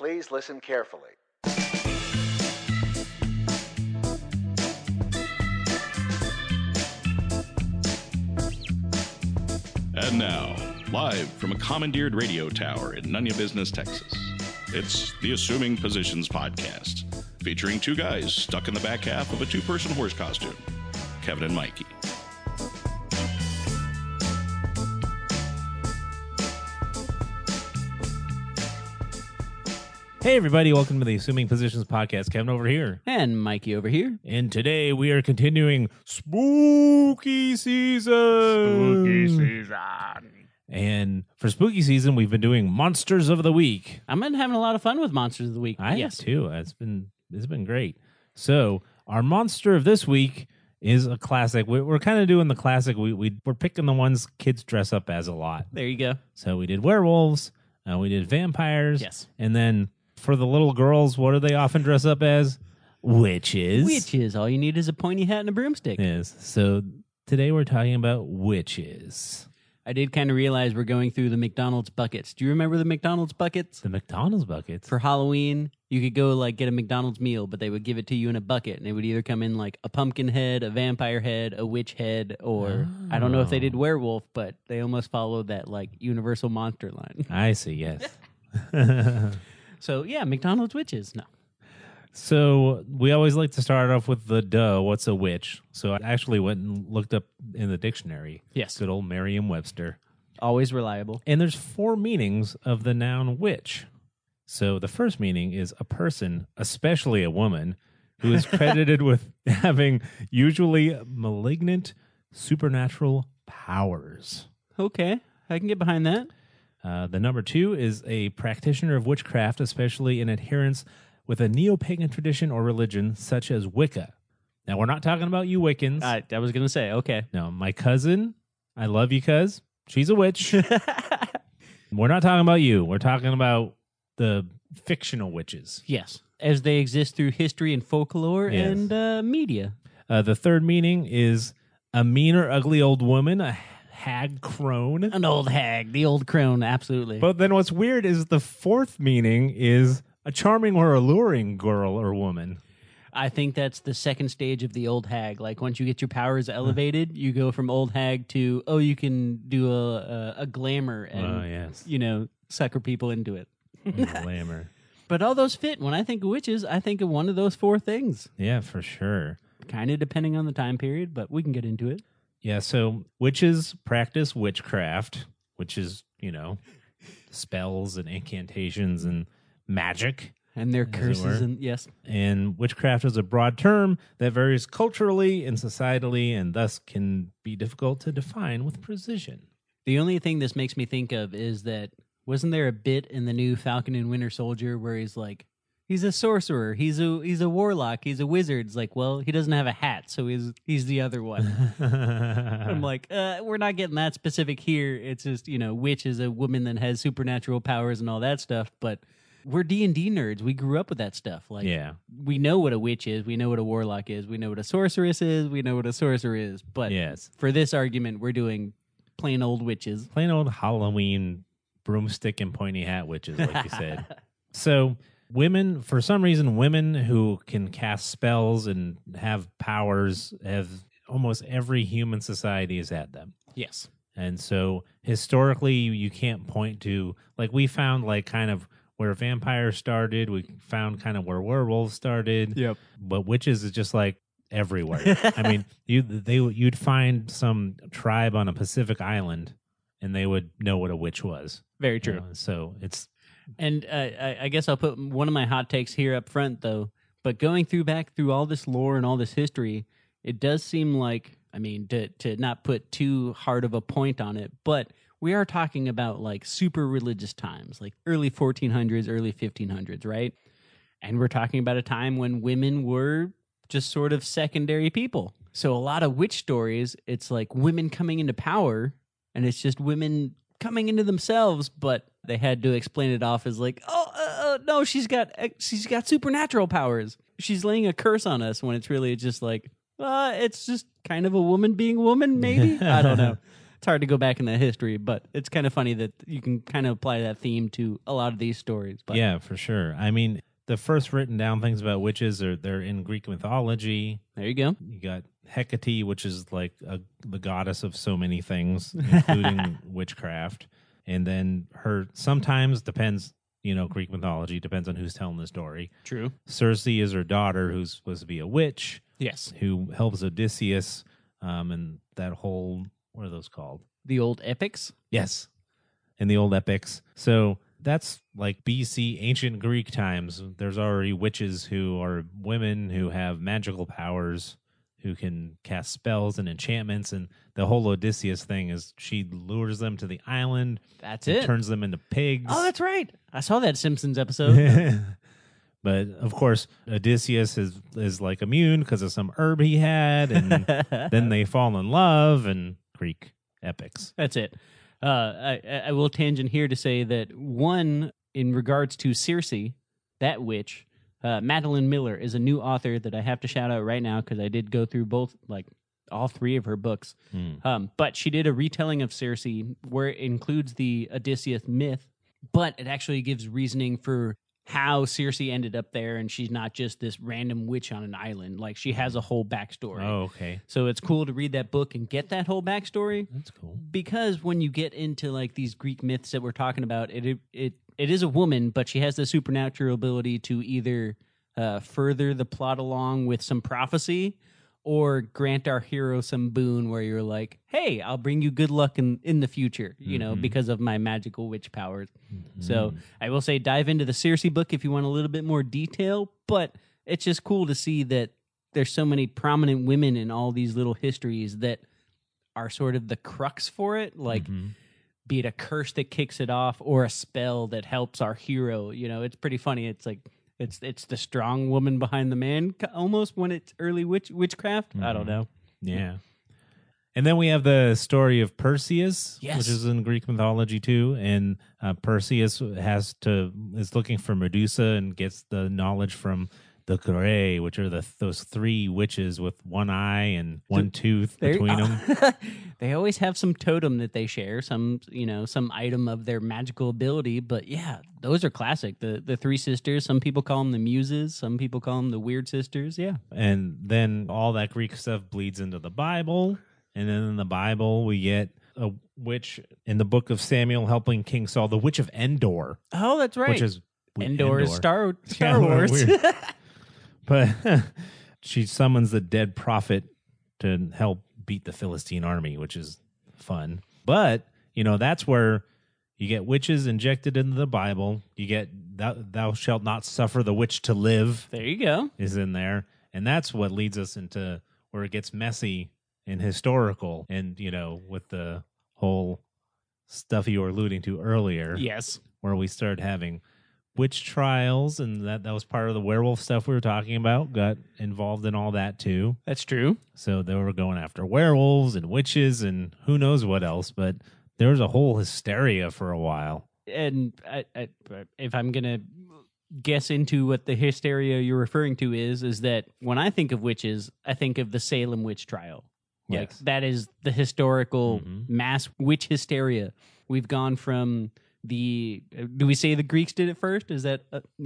Please listen carefully. And now, live from a commandeered radio tower in None Ya Business, Texas, it's the Assuming Positions Podcast, featuring two guys stuck in the back half of a two-person horse costume, Kevin and Mikey. Hey everybody, welcome to the Assuming Positions Podcast. Kevin over here. And Mikey over here. And today we are continuing Spooky Season. Spooky Season. And for Spooky Season, we've been doing Monsters of the Week. I've been having a lot of fun with Monsters of the Week. I have too. It's been great. So our monster of this week is a classic. We're kind of doing the classic. We're picking the ones kids dress up as a lot. There you go. So we did werewolves, we did vampires. Yes. And then for the little girls, what do they often dress up as? Witches. Witches. All you need is a pointy hat and a broomstick. Yes. So today we're talking about witches. I did kind of realize we're going through the McDonald's buckets. Do you remember the McDonald's buckets? The McDonald's buckets? For Halloween, you could go like get a McDonald's meal, but they would give it to you in a bucket, and it would either come in like a pumpkin head, a vampire head, a witch head, or I don't know if they did werewolf, but they almost followed that like universal monster line. I see, yes. So, yeah, McDonald's witches. No. So, we always like to start off with the duh, what's a witch? So, I actually went and looked up in the dictionary. Yes. Good old Merriam-Webster. Always reliable. And there's four meanings of the noun witch. So, the first meaning is a person, especially a woman, who is credited with having usually malignant supernatural powers. Okay. I can get behind that. The number two is a practitioner of witchcraft, especially in adherence with a neo-pagan tradition or religion, such as Wicca. Now, we're not talking about you Wiccans. I was going to say, okay. No, my cousin, I love you, cuz. She's a witch. We're not talking about you. We're talking about the fictional witches. Yes, as they exist through history and folklore and media. The third meaning is a mean or ugly old woman, a hag crone. An old hag, the old crone, absolutely. But then what's weird is the fourth meaning is a charming or alluring girl or woman. I think that's the second stage of the old hag. Like once you get your powers elevated, you go from old hag to, oh, you can do a glamour and, you know, sucker people into it. Glamour. But all those fit. When I think of witches, I think of one of those four things. Yeah, for sure. Kind of depending on the time period, but we can get into it. Yeah, so witches practice witchcraft, which is, you know, spells and incantations and magic. And their curses, and yes. And witchcraft is a broad term that varies culturally and societally and thus can be difficult to define with precision. The only thing this makes me think of is that, wasn't there a bit in the new Falcon and Winter Soldier where he's like, he's a sorcerer. He's a warlock. He's a wizard. It's like, well, he doesn't have a hat, so he's the other one. I'm like, we're not getting that specific here. It's just, you know, witch is a woman that has supernatural powers and all that stuff. But we're D&D nerds. We grew up with that stuff. Like, we know what a witch is. We know what a warlock is. We know what a sorceress is. We know what a sorcerer is. But for this argument, we're doing plain old witches. Plain old Halloween broomstick and pointy hat witches, like you said. So women, for some reason, women who can cast spells and have powers, have almost every human society has had them. Yes. And so historically, you can't point to, like we found like kind of where vampires started. We found kind of where werewolves started. Yep. But witches is just like everywhere. I mean, you'd find some tribe on a Pacific island and they would know what a witch was. Very true. So it's... And I guess I'll put one of my hot takes here up front, though. But going back through all this lore and all this history, it does seem like, I mean, to not put too hard of a point on it, but we are talking about, like, super religious times, like early 1400s, early 1500s, right? And we're talking about a time when women were just sort of secondary people. So a lot of witch stories, it's like women coming into power, and it's just women coming into themselves, but they had to explain it off as like, no, she's got supernatural powers. She's laying a curse on us when it's really just like, it's just kind of a woman being a woman, maybe? I don't know. It's hard to go back in that history, but it's kind of funny that you can kind of apply that theme to a lot of these stories. But. Yeah, for sure. I mean, the first written down things about witches are they're in Greek mythology. There you go. You got Hecate, which is like the goddess of so many things, including witchcraft. And then her sometimes depends, you know, Greek mythology depends on who's telling the story. True. Circe is her daughter, who's supposed to be a witch. Yes. Who helps Odysseus and that whole, what are those called? The old epics? Yes. In the old epics. So that's like BC, ancient Greek times. There's already witches who are women who have magical powers, who can cast spells and enchantments, and the whole Odysseus thing is she lures them to the island. That's it. Turns them into pigs. Oh, that's right. I saw that Simpsons episode. But, of course, Odysseus is like immune because of some herb he had, and then they fall in love, and Greek epics. That's it. I will tangent here to say that, one, in regards to Circe, that witch... Madeline Miller is a new author that I have to shout out right now because I did go through both, like all three of her books. But she did a retelling of Circe where it includes the Odysseus myth, but it actually gives reasoning for how Circe ended up there, and she's not just this random witch on an island. Like, she has a whole backstory. Oh, okay. So it's cool to read that book and get that whole backstory. That's cool. Because when you get into like these Greek myths that we're talking about, it is a woman, but she has the supernatural ability to either further the plot along with some prophecy or grant our hero some boon where you're like, hey, I'll bring you good luck in the future, you know, because of my magical witch powers. So I will say dive into the Circe book if you want a little bit more detail, but it's just cool to see that there's so many prominent women in all these little histories that are sort of the crux for it. Like... be it a curse that kicks it off or a spell that helps our hero. You know, it's pretty funny. It's like, it's the strong woman behind the man almost when it's early witchcraft. I don't know. Yeah. And then we have the story of Perseus, which is in Greek mythology too. And Perseus is looking for Medusa and gets the knowledge from the Corée, which are those three witches with one eye and one tooth between them. They always have some totem that they share, some item of their magical ability. But yeah, those are classic. The three sisters, some people call them the Muses, some people call them the Weird Sisters, yeah. And then all that Greek stuff bleeds into the Bible. And then in the Bible, we get a witch in the book of Samuel helping King Saul, the witch of Endor. Oh, that's right. Which is Endor. Is Star Wars. Yeah, but she summons the dead prophet to help beat the Philistine army, which is fun. But, you know, that's where you get witches injected into the Bible. You get thou shalt not suffer the witch to live. There you go. Is in there. And that's what leads us into where it gets messy and historical. And, you know, with the whole stuff you were alluding to earlier. Yes. Where we start having... witch trials, and that was part of the werewolf stuff we were talking about, got involved in all that too. That's true. So they were going after werewolves and witches and who knows what else, but there was a whole hysteria for a while. And I, if I'm going to guess into what the hysteria you're referring to is that when I think of witches, I think of the Salem witch trial. Like, yes. That is the historical mass witch hysteria. We've gone from... do we say the Greeks did it first? Is that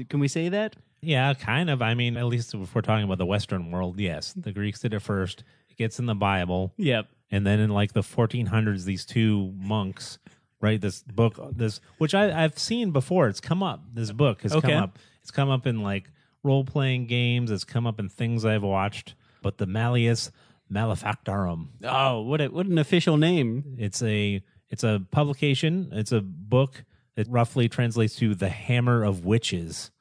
can we say that? Yeah, kind of. I mean, at least if we're talking about the Western world, yes, the Greeks did it first. It gets in the Bible. Yep. And then in like the 1400s, these two monks write this book, which I've seen before. It's come up. This book has come up. It's come up in like role-playing games. It's come up in things I've watched. But the Malleus Maleficarum. Oh, what an official name! It's a publication. It's a book. It roughly translates to The Hammer of Witches,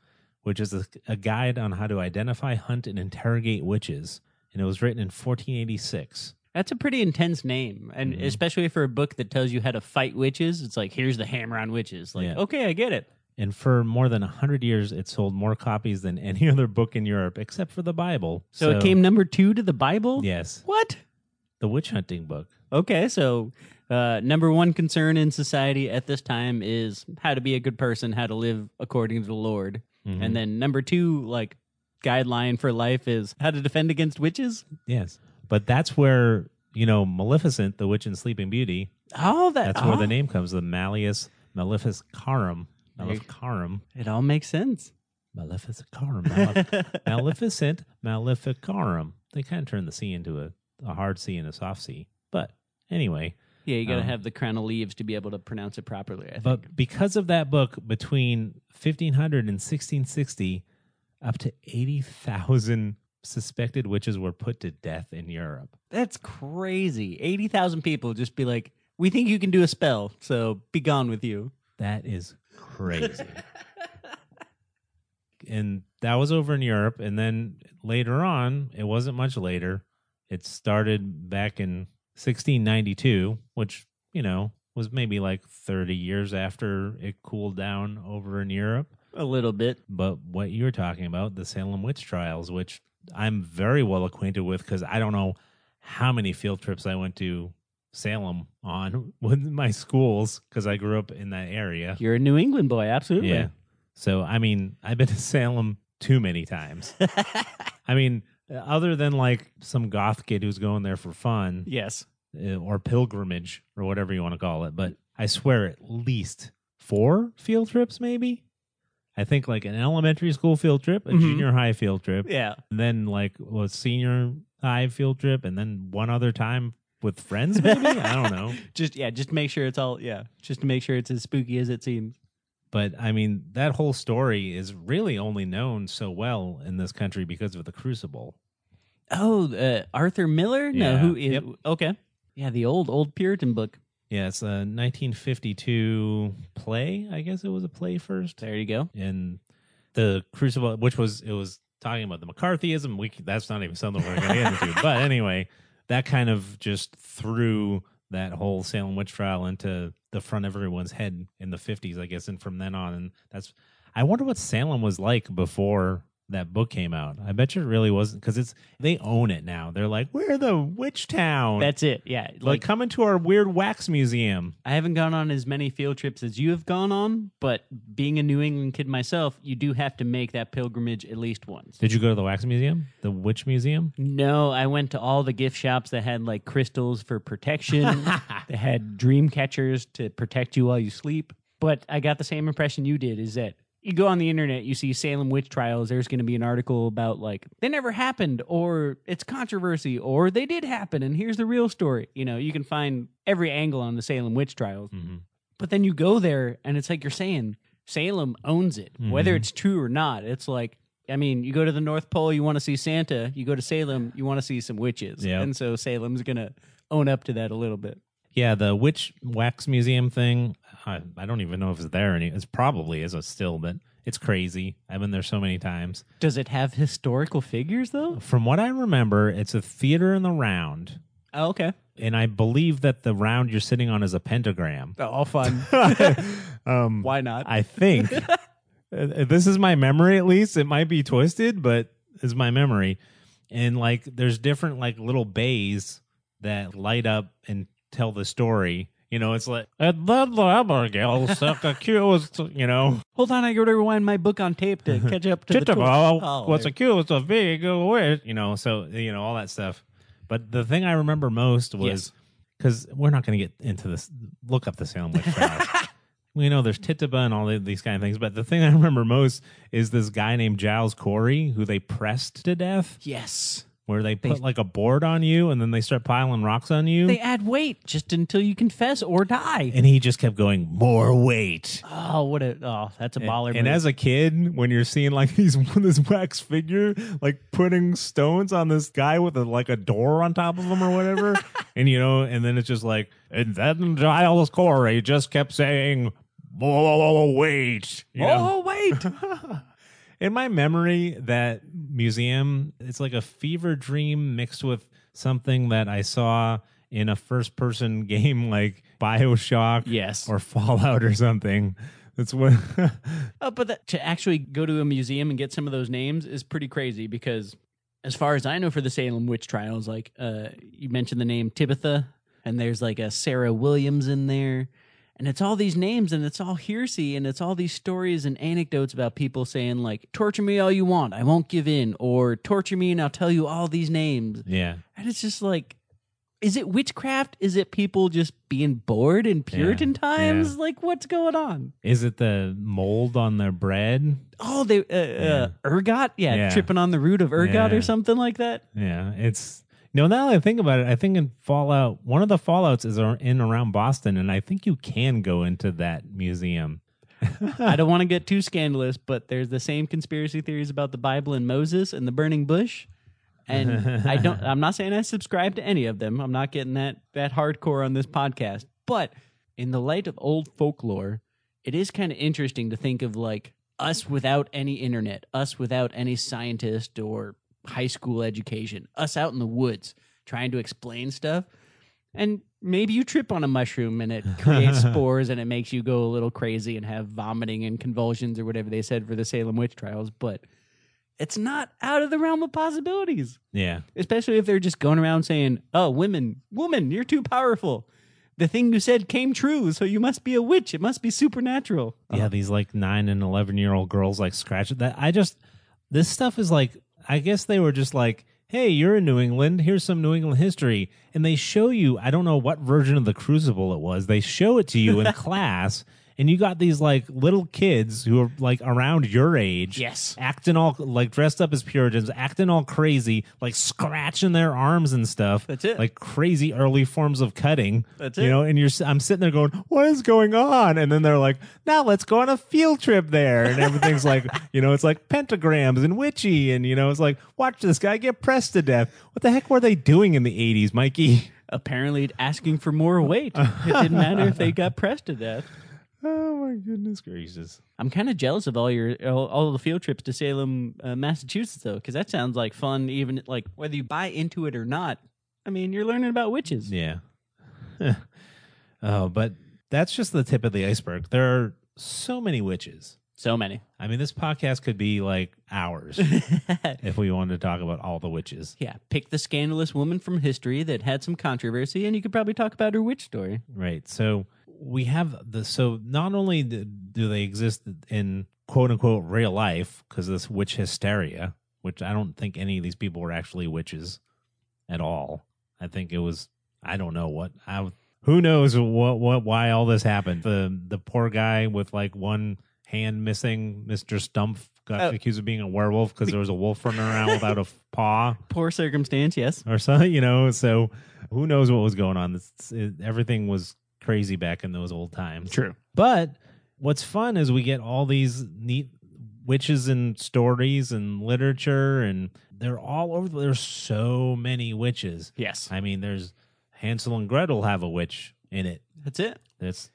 which is a guide on how to identify, hunt, and interrogate witches. And it was written in 1486. That's a pretty intense name. And especially for a book that tells you how to fight witches, it's like, here's the hammer on witches. Like, okay, I get it. And for more than 100 years, it sold more copies than any other book in Europe, except for the Bible. So it came number 2 to the Bible? Yes. What? The witch hunting book. Okay, so... number one concern in society at this time is how to be a good person, how to live according to the Lord. And then number 2, like, guideline for life is how to defend against witches. Yes. But that's where, you know, Maleficent, the witch in Sleeping Beauty, Oh, that's where the name comes. The Malleus Maleficarum. It all makes sense. Maleficent Maleficarum. They kind of turned the C into a hard C and a soft C. But anyway. Yeah, you got to have the crown of leaves to be able to pronounce it properly, I think. But because of that book, between 1500 and 1660, up to 80,000 suspected witches were put to death in Europe. That's crazy. 80,000 people just be like, we think you can do a spell, so be gone with you. That is crazy. And that was over in Europe. And then later on, it wasn't much later. It started back in 1692, which, you know, was maybe like 30 years after it cooled down over in Europe. A little bit. But what you were talking about, the Salem witch trials, which I'm very well acquainted with because I don't know how many field trips I went to Salem on with my schools because I grew up in that area. You're a New England boy, absolutely. Yeah. So, I mean, I've been to Salem too many times. I mean, other than like some goth kid who's going there for fun. Yes. Or pilgrimage or whatever you want to call it. But I swear at least 4 field trips maybe. I think like an elementary school field trip, a junior high field trip. Yeah. And then like a senior high field trip and then one other time with friends maybe? I don't know. Just make sure it's all, just to make sure it's as spooky as it seems. But, I mean, that whole story is really only known so well in this country because of the Crucible. Oh, Arthur Miller? Yeah. No, who is... Yep. Okay. Yeah, the old Puritan book. Yeah, it's a 1952 play. I guess it was a play first. There you go. And the Crucible, it was talking about the McCarthyism. That's not even something we're going to get into. But anyway, that kind of just threw that whole Salem witch trial into the front of everyone's head in the 50s, I guess. And from then on, I wonder what Salem was like before that book came out. I bet you it really wasn't, because they own it now. They're like, we're the witch town. That's it. Yeah. Like come into our weird wax museum. I haven't gone on as many field trips as you have gone on, but being a New England kid myself, you do have to make that pilgrimage at least once. Did you go to the wax museum? The witch museum? No, I went to all the gift shops that had like crystals for protection. They had dream catchers to protect you while you sleep. But I got the same impression you did, is that you go on the internet, you see Salem witch trials, there's going to be an article about, like, they never happened, or it's controversy, or they did happen, and here's the real story. You know, you can find every angle on the Salem witch trials. Mm-hmm. But then you go there, and it's like you're saying, Salem owns it. Mm-hmm. Whether it's true or not, it's like, I mean, you go to the North Pole, you want to see Santa. You go to Salem, you want to see some witches. Yep. And so Salem's going to own up to that a little bit. Yeah, the witch wax museum thing, I don't even know if it's there. It probably is still, but it's crazy. I've been there so many times. Does it have historical figures, though? From what I remember, it's a theater in the round. Oh, okay. And I believe that the round you're sitting on is a pentagram. Oh, all fun. Why not? I think. This is my memory, at least. It might be twisted, but it's my memory. And, like, there's different, like, little bays that light up and tell the story, you know. It's like, and then the Abigail stuck accused, you know. Hold on, I gotta rewind my book on tape to catch up to Tituba was accused of being a witch, you know. So, you know, all that stuff. But the thing I remember most was because we're not going to get into this. Look up the Salem witch trials. We know there's Tituba and all these kind of things, but the thing I remember most is this guy named Giles Corey who they pressed to death. Yes. Where they put like a board on you and then they start piling rocks on you. They add weight just until you confess or die. And he just kept going, more weight. Oh, that's a baller. And as a kid, when you're seeing like this wax figure, like putting stones on this guy with a door on top of him or whatever. And you know, and then it's just like, and then Giles Corey just kept saying, more weight. More weight. In my memory, that museum, it's like a fever dream mixed with something that I saw in a first-person game like Bioshock or Fallout or something. That's what. But to actually go to a museum and get some of those names is pretty crazy because, as far as I know for the Salem witch trials, like you mentioned the name Tibitha, and there's like a Sarah Williams in there. And it's all these names, and it's all hearsay, and it's all these stories and anecdotes about people saying, like, torture me all you want, I won't give in, or torture me and I'll tell you all these names. Yeah. And it's just like, Is it witchcraft? Is it people just being bored in Puritan times? Yeah. Like, what's going on? Is it the mold on their bread? Oh, they ergot? Yeah, yeah, tripping on the root of ergot or something like that. Yeah, it's... No, now that I think about it, I think in Fallout, one of the Fallouts is in around Boston, and I think you can go into that museum. I don't want to get too scandalous, but there's the same conspiracy theories about the Bible and Moses and the burning bush. And I'm not saying I subscribe to any of them. I'm not getting that hardcore on this podcast. But in the light of old folklore, it is kind of interesting to think of like us without any internet, us without any scientist or high school education, us out in the woods trying to explain stuff. And maybe you trip on a mushroom and it creates spores and it makes you go a little crazy and have vomiting and convulsions or whatever they said for the Salem witch trials. But it's not out of the realm of possibilities. Yeah. Especially if they're just going around saying, oh, woman, you're too powerful. The thing you said came true, so you must be a witch. It must be supernatural. Yeah, these like 9 and 11-year-old girls like scratch at that. This stuff is like, I guess they were just like, hey, you're in New England. Here's some New England history. And they show you, I don't know what version of the Crucible it was. They show it to you in class. And you got these like little kids who are like around your age, acting all like dressed up as Puritans, acting all crazy, like scratching their arms and stuff. That's it. Like crazy early forms of cutting. That's it. You know, and I'm sitting there going, "What is going on?" And then they're like, "Now let's go on a field trip there," and everything's like, you know, it's like pentagrams and witchy, and you know, it's like, watch this guy get pressed to death. What the heck were they doing in the '80s, Mikey? Apparently, asking for more weight. It didn't matter if they got pressed to death. Oh my goodness gracious! I'm kind of jealous of all the field trips to Salem, Massachusetts, though, because that sounds like fun. Even like whether you buy into it or not, I mean, you're learning about witches. Yeah. Oh, but that's just the tip of the iceberg. There are so many witches. So many. I mean, this podcast could be like hours if we wanted to talk about all the witches. Yeah, pick the scandalous woman from history that had some controversy, and you could probably talk about her witch story. Right. So. We have so not only do they exist in quote unquote real life because this witch hysteria, which I don't think any of these people were actually witches at all. I think it was who knows what why all this happened. The poor guy with like one hand missing, Mr. Stumpf, got accused of being a werewolf because there was a wolf running around without a paw. Poor circumstance, yes, or something. You know, so who knows what was going on? Everything was crazy back in those old times. True. But what's fun is we get all these neat witches and stories and literature, and they're all over. There's so many witches. Yes. I mean, there's Hansel and Gretel have a witch in it. That's it.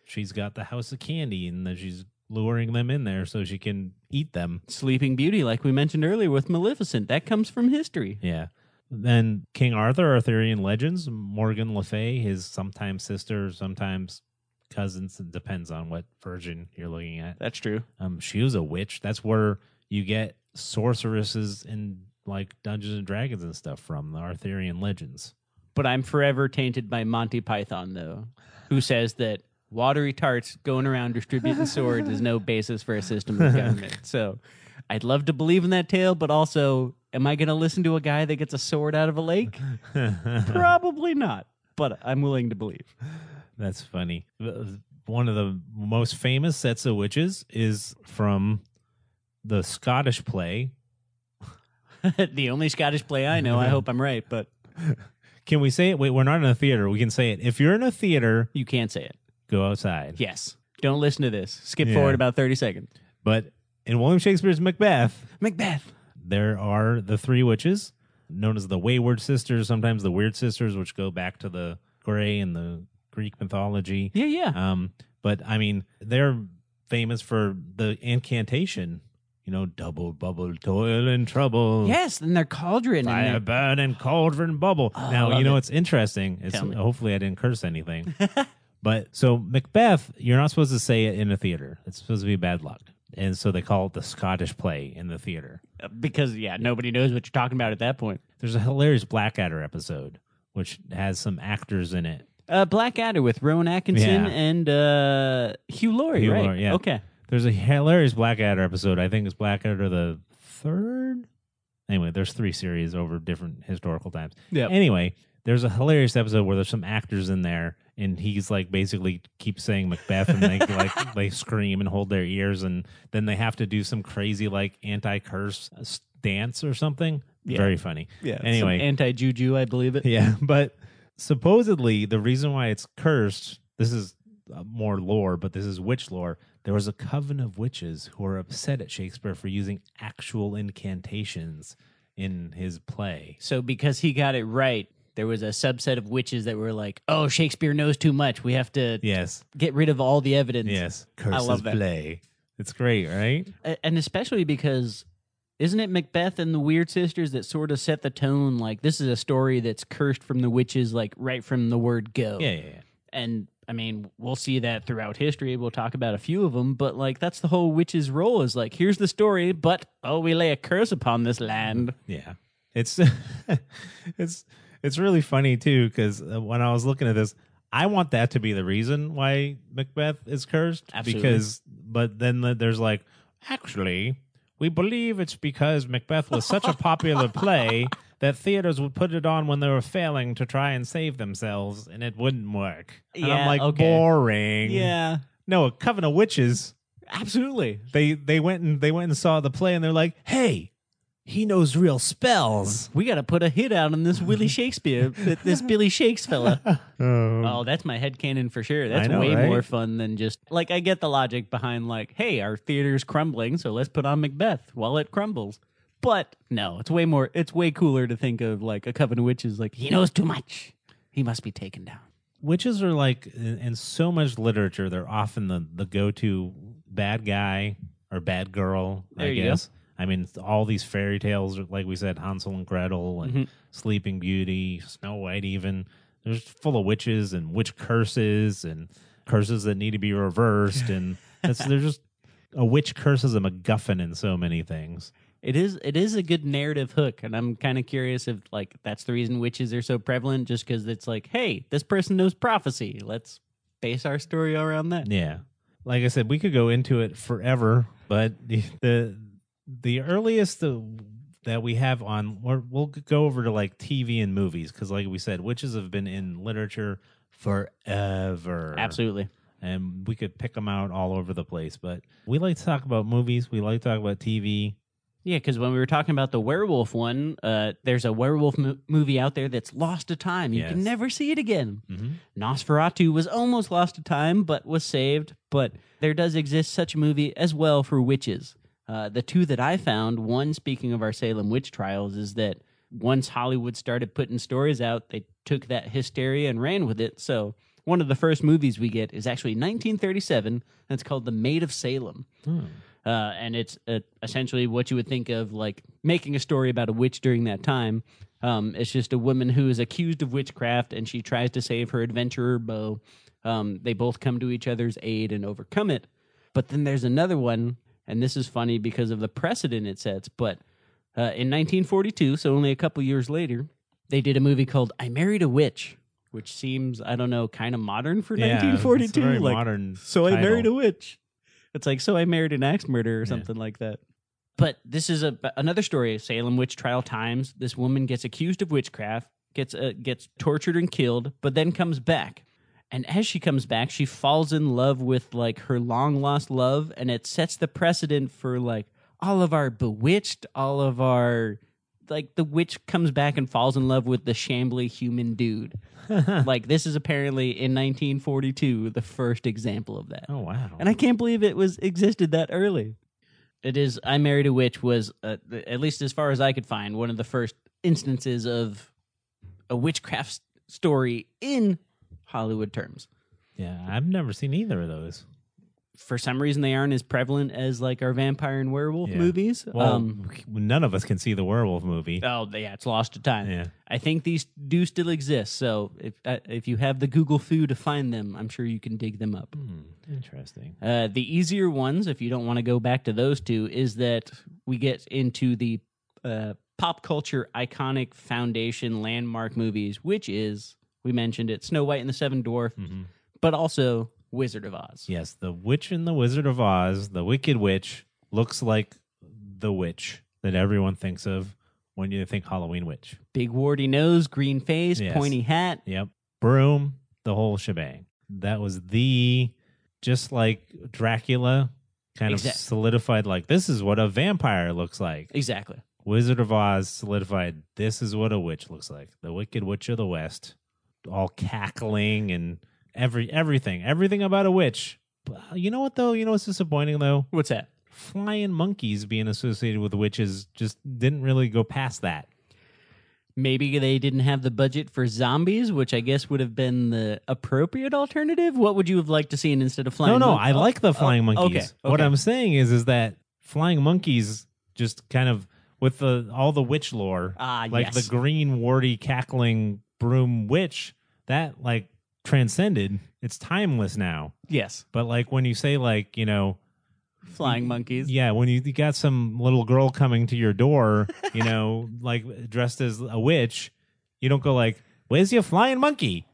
She's got the house of candy, and then she's luring them in there so she can eat them. Sleeping Beauty, like we mentioned earlier with Maleficent, that comes from history. Yeah. Then King Arthur, Arthurian legends, Morgan Le Fay, his sometimes sister, sometimes cousins, it depends on what version you're looking at. That's true. She was a witch. That's where you get sorceresses in like Dungeons and Dragons and stuff from, the Arthurian legends. But I'm forever tainted by Monty Python, though, who says that watery tarts going around distributing swords is no basis for a system of government. So I'd love to believe in that tale, but also... am I going to listen to a guy that gets a sword out of a lake? Probably not, but I'm willing to believe. That's funny. One of the most famous sets of witches is from the Scottish play. The only Scottish play I know. I hope I'm right, but... Can we say it? Wait, we're not in a theater. We can say it. If you're in a theater... you can't say it. Go outside. Yes. Don't listen to this. Skip forward about 30 seconds. But in William Shakespeare's Macbeth... there are the three witches, known as the Wayward Sisters, sometimes the Weird Sisters, which go back to the Grey and the Greek mythology. Yeah, yeah. But, I mean, they're famous for the incantation, you know, double bubble, toil and trouble. Yes, and their cauldron. Fire burn and cauldron bubble. Oh, now, you know, it's interesting. Hopefully I didn't curse anything. But, so Macbeth, you're not supposed to say it in a theater. It's supposed to be bad luck. And so they call it the Scottish play in the theater. Because, nobody knows what you're talking about at that point. There's a hilarious Blackadder episode, which has some actors in it. Blackadder with Rowan Atkinson and Hugh Laurie, right? Laurie, yeah. Okay. There's a hilarious Blackadder episode. I think it's Blackadder the third? Anyway, there's 3 series over different historical times. Yeah. Anyway, There's a hilarious episode where there's some actors in there, and he's like basically keeps saying Macbeth, and they like they scream and hold their ears, and then they have to do some crazy like anti-curse dance or something. Yeah. Very funny. Yeah. Anyway, anti-juju, I believe it. Yeah, but supposedly the reason why it's cursed. This is more lore, but this is witch lore. There was a coven of witches who were upset at Shakespeare for using actual incantations in his play. So because he got it right, there was a subset of witches that were like, oh, Shakespeare knows too much. We have to get rid of all the evidence. Yes, curse I love his play. It's great, right? And especially because isn't it Macbeth and the Weird Sisters that sort of set the tone? Like, this is a story that's cursed from the witches, like, right from the word go. Yeah, yeah, yeah. And I mean, we'll see that throughout history. We'll talk about a few of them, but like that's the whole witch's role is like, here's the story, but oh, we lay a curse upon this land. Yeah, it's it's really funny too, because when I was looking at this, I want that to be the reason why Macbeth is cursed. Absolutely. Because, but then there's like, actually, we believe it's because Macbeth was such a popular play that theaters would put it on when they were failing to try and save themselves, and it wouldn't work. And yeah, I'm like, okay. Boring. Yeah. No, a coven of witches. Absolutely. They went and saw the play, and they're like, hey, he knows real spells. We got to put a hit out on this Willie Shakespeare, this Billy Shakes fella. Oh, that's my headcanon for sure. That's way more fun than just, like, I get the logic behind, like, hey, our theater's crumbling, so let's put on Macbeth while it crumbles. But no, it's way cooler to think of like a coven of witches, like, he knows too much. He must be taken down. Witches are like, in so much literature, they're often the go-to bad guy or bad girl, I guess. Go. I mean, all these fairy tales, like we said, Hansel and Gretel and Sleeping Beauty, Snow White even. They're full of witches and witch curses and curses that need to be reversed. And they're just, a witch curse is a MacGuffin in so many things. It is a good narrative hook, and I'm kind of curious if, like, that's the reason witches are so prevalent, just because it's like, hey, this person knows prophecy. Let's base our story around that. Yeah. Like I said, we could go into it forever, but the earliest that we have on, we'll go over to, like, TV and movies, because, like we said, witches have been in literature forever. Absolutely. And we could pick them out all over the place, but we like to talk about movies. We like to talk about TV. Yeah, because when we were talking about the werewolf one, there's a werewolf movie out there that's lost to time. You can never see it again. Mm-hmm. Nosferatu was almost lost to time, but was saved. But there does exist such a movie as well for witches. The two that I found, one, speaking of our Salem witch trials, is that once Hollywood started putting stories out, they took that hysteria and ran with it. So one of the first movies we get is actually 1937, and it's called The Maid of Salem. Hmm. And it's essentially what you would think of, like, making a story about a witch during that time. It's just a woman who is accused of witchcraft, and she tries to save her adventurer beau. They both come to each other's aid and overcome it. But then there's another one, and this is funny because of the precedent it sets. But in 1942, so only a couple years later, they did a movie called I Married a Witch, which seems, I don't know, kind of modern for 1942. It's a very modern so title. I Married a Witch. It's like, so I married an axe murderer or something like that. But this is another story of Salem witch trial times. This woman gets accused of witchcraft, gets tortured and killed, but then comes back. And as she comes back, she falls in love with, like, her long-lost love, and it sets the precedent for, like, all of our Bewitched, all of our... Like, the witch comes back and falls in love with the shambly human dude. Like, this is apparently, in 1942, the first example of that. Oh, wow. And I can't believe it existed that early. It is, I Married a Witch was, at least as far as I could find, one of the first instances of a witchcraft story in Hollywood terms. Yeah, I've never seen either of those. For some reason, they aren't as prevalent as, like, our vampire and werewolf movies. Well, none of us can see the werewolf movie. Oh, yeah, it's lost to time. Yeah. I think these do still exist, so if you have the Google foo to find them, I'm sure you can dig them up. Interesting. The easier ones, if you don't want to go back to those two, is that we get into the pop culture iconic foundation landmark movies, which is, we mentioned it, Snow White and the Seven Dwarfs, but also... Wizard of Oz. Yes, the witch in the Wizard of Oz, the Wicked Witch, looks like the witch that everyone thinks of When you think Halloween witch. Big warty nose, green face, yes. Pointy hat. Yep. Broom, the whole shebang. That was the, just like Dracula kind of solidified, like, this is what a vampire looks like. Exactly. Wizard of Oz solidified, this is what a witch looks like. The Wicked Witch of the West, all cackling and everything about a witch. You know what, though? You know what's disappointing, though? What's that? Flying monkeys being associated with witches just didn't really go past that. Maybe they didn't have the budget for zombies, which I guess would have been the appropriate alternative. What would you have liked to see instead of flying monkeys? No, I like the flying monkeys. Okay. What I'm saying is that flying monkeys just kind of, with all the witch lore, the green, warty, cackling broom witch, that, like, transcended. It's timeless now. Yes. But, like, when you say, like, you know... Flying monkeys. Yeah, when you got some little girl coming to your door, you know, like dressed as a witch, you don't go like, where's your flying monkey?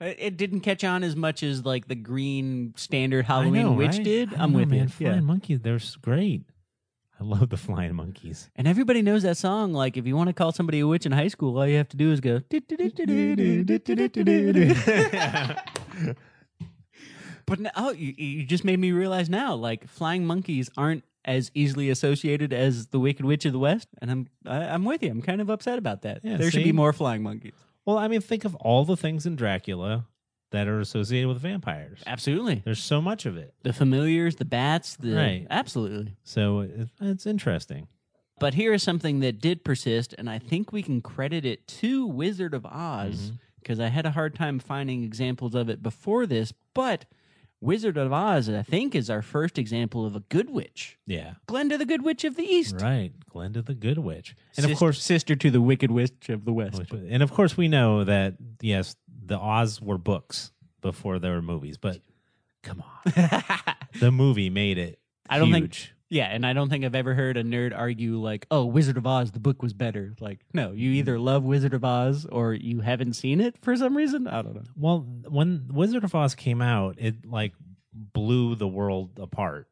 It didn't catch on as much as like the green standard Halloween witch did. I'm with you. Flying monkeys, they're great. I love the flying monkeys. And everybody knows that song. Like, if you want to call somebody a witch in high school, all you have to do is go. But now, you just made me realize now, like, flying monkeys aren't as easily associated as the Wicked Witch of the West, and I'm with you. I'm kind of upset about that. Yeah, there should be more flying monkeys. Well, I mean, think of all the things in Dracula that are associated with vampires. Absolutely. There's so much of it. The familiars, the bats. Right. Absolutely. So it's interesting. But here is something that did persist, and I think we can credit it to Wizard of Oz, because I had a hard time finding examples of it before this, but... Wizard of Oz, I think, is our first example of a good witch. Yeah. Glinda the Good Witch of the East. Right. Glinda the Good Witch. And of course, sister to the Wicked Witch of the West. And of course, we know that, yes, the Oz were books before there were movies, but come on. The movie made it huge. Yeah, and I don't think I've ever heard a nerd argue like, oh, Wizard of Oz, the book was better. Like, no, you either love Wizard of Oz or you haven't seen it for some reason. I don't know. Well, when Wizard of Oz came out, it like blew the world apart,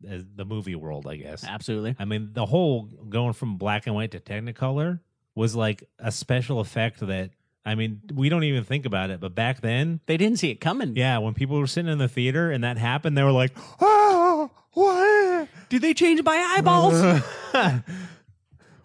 the movie world, I guess. Absolutely. I mean, the whole going from black and white to Technicolor was like a special effect that, I mean, we don't even think about it, but back then... They didn't see it coming. Yeah, when people were sitting in the theater and that happened, they were like, oh, what? Did they change my eyeballs?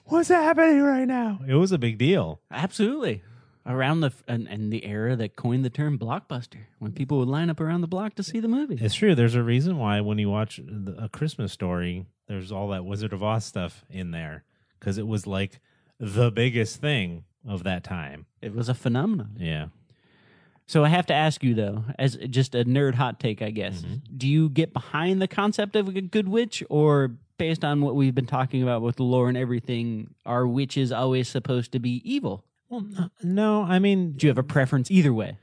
What's happening right now? It was a big deal. Absolutely. Around the era that coined the term blockbuster, when people would line up around the block to see the movie. It's true. There's a reason why when you watch A Christmas Story, there's all that Wizard of Oz stuff in there, because it was like the biggest thing of that time. It was a phenomenon. Yeah. So I have to ask you, though, as just a nerd hot take, I guess, do you get behind the concept of a good witch, or based on what we've been talking about with the lore and everything, are witches always supposed to be evil? Well, no, I mean... Do you have a preference either way?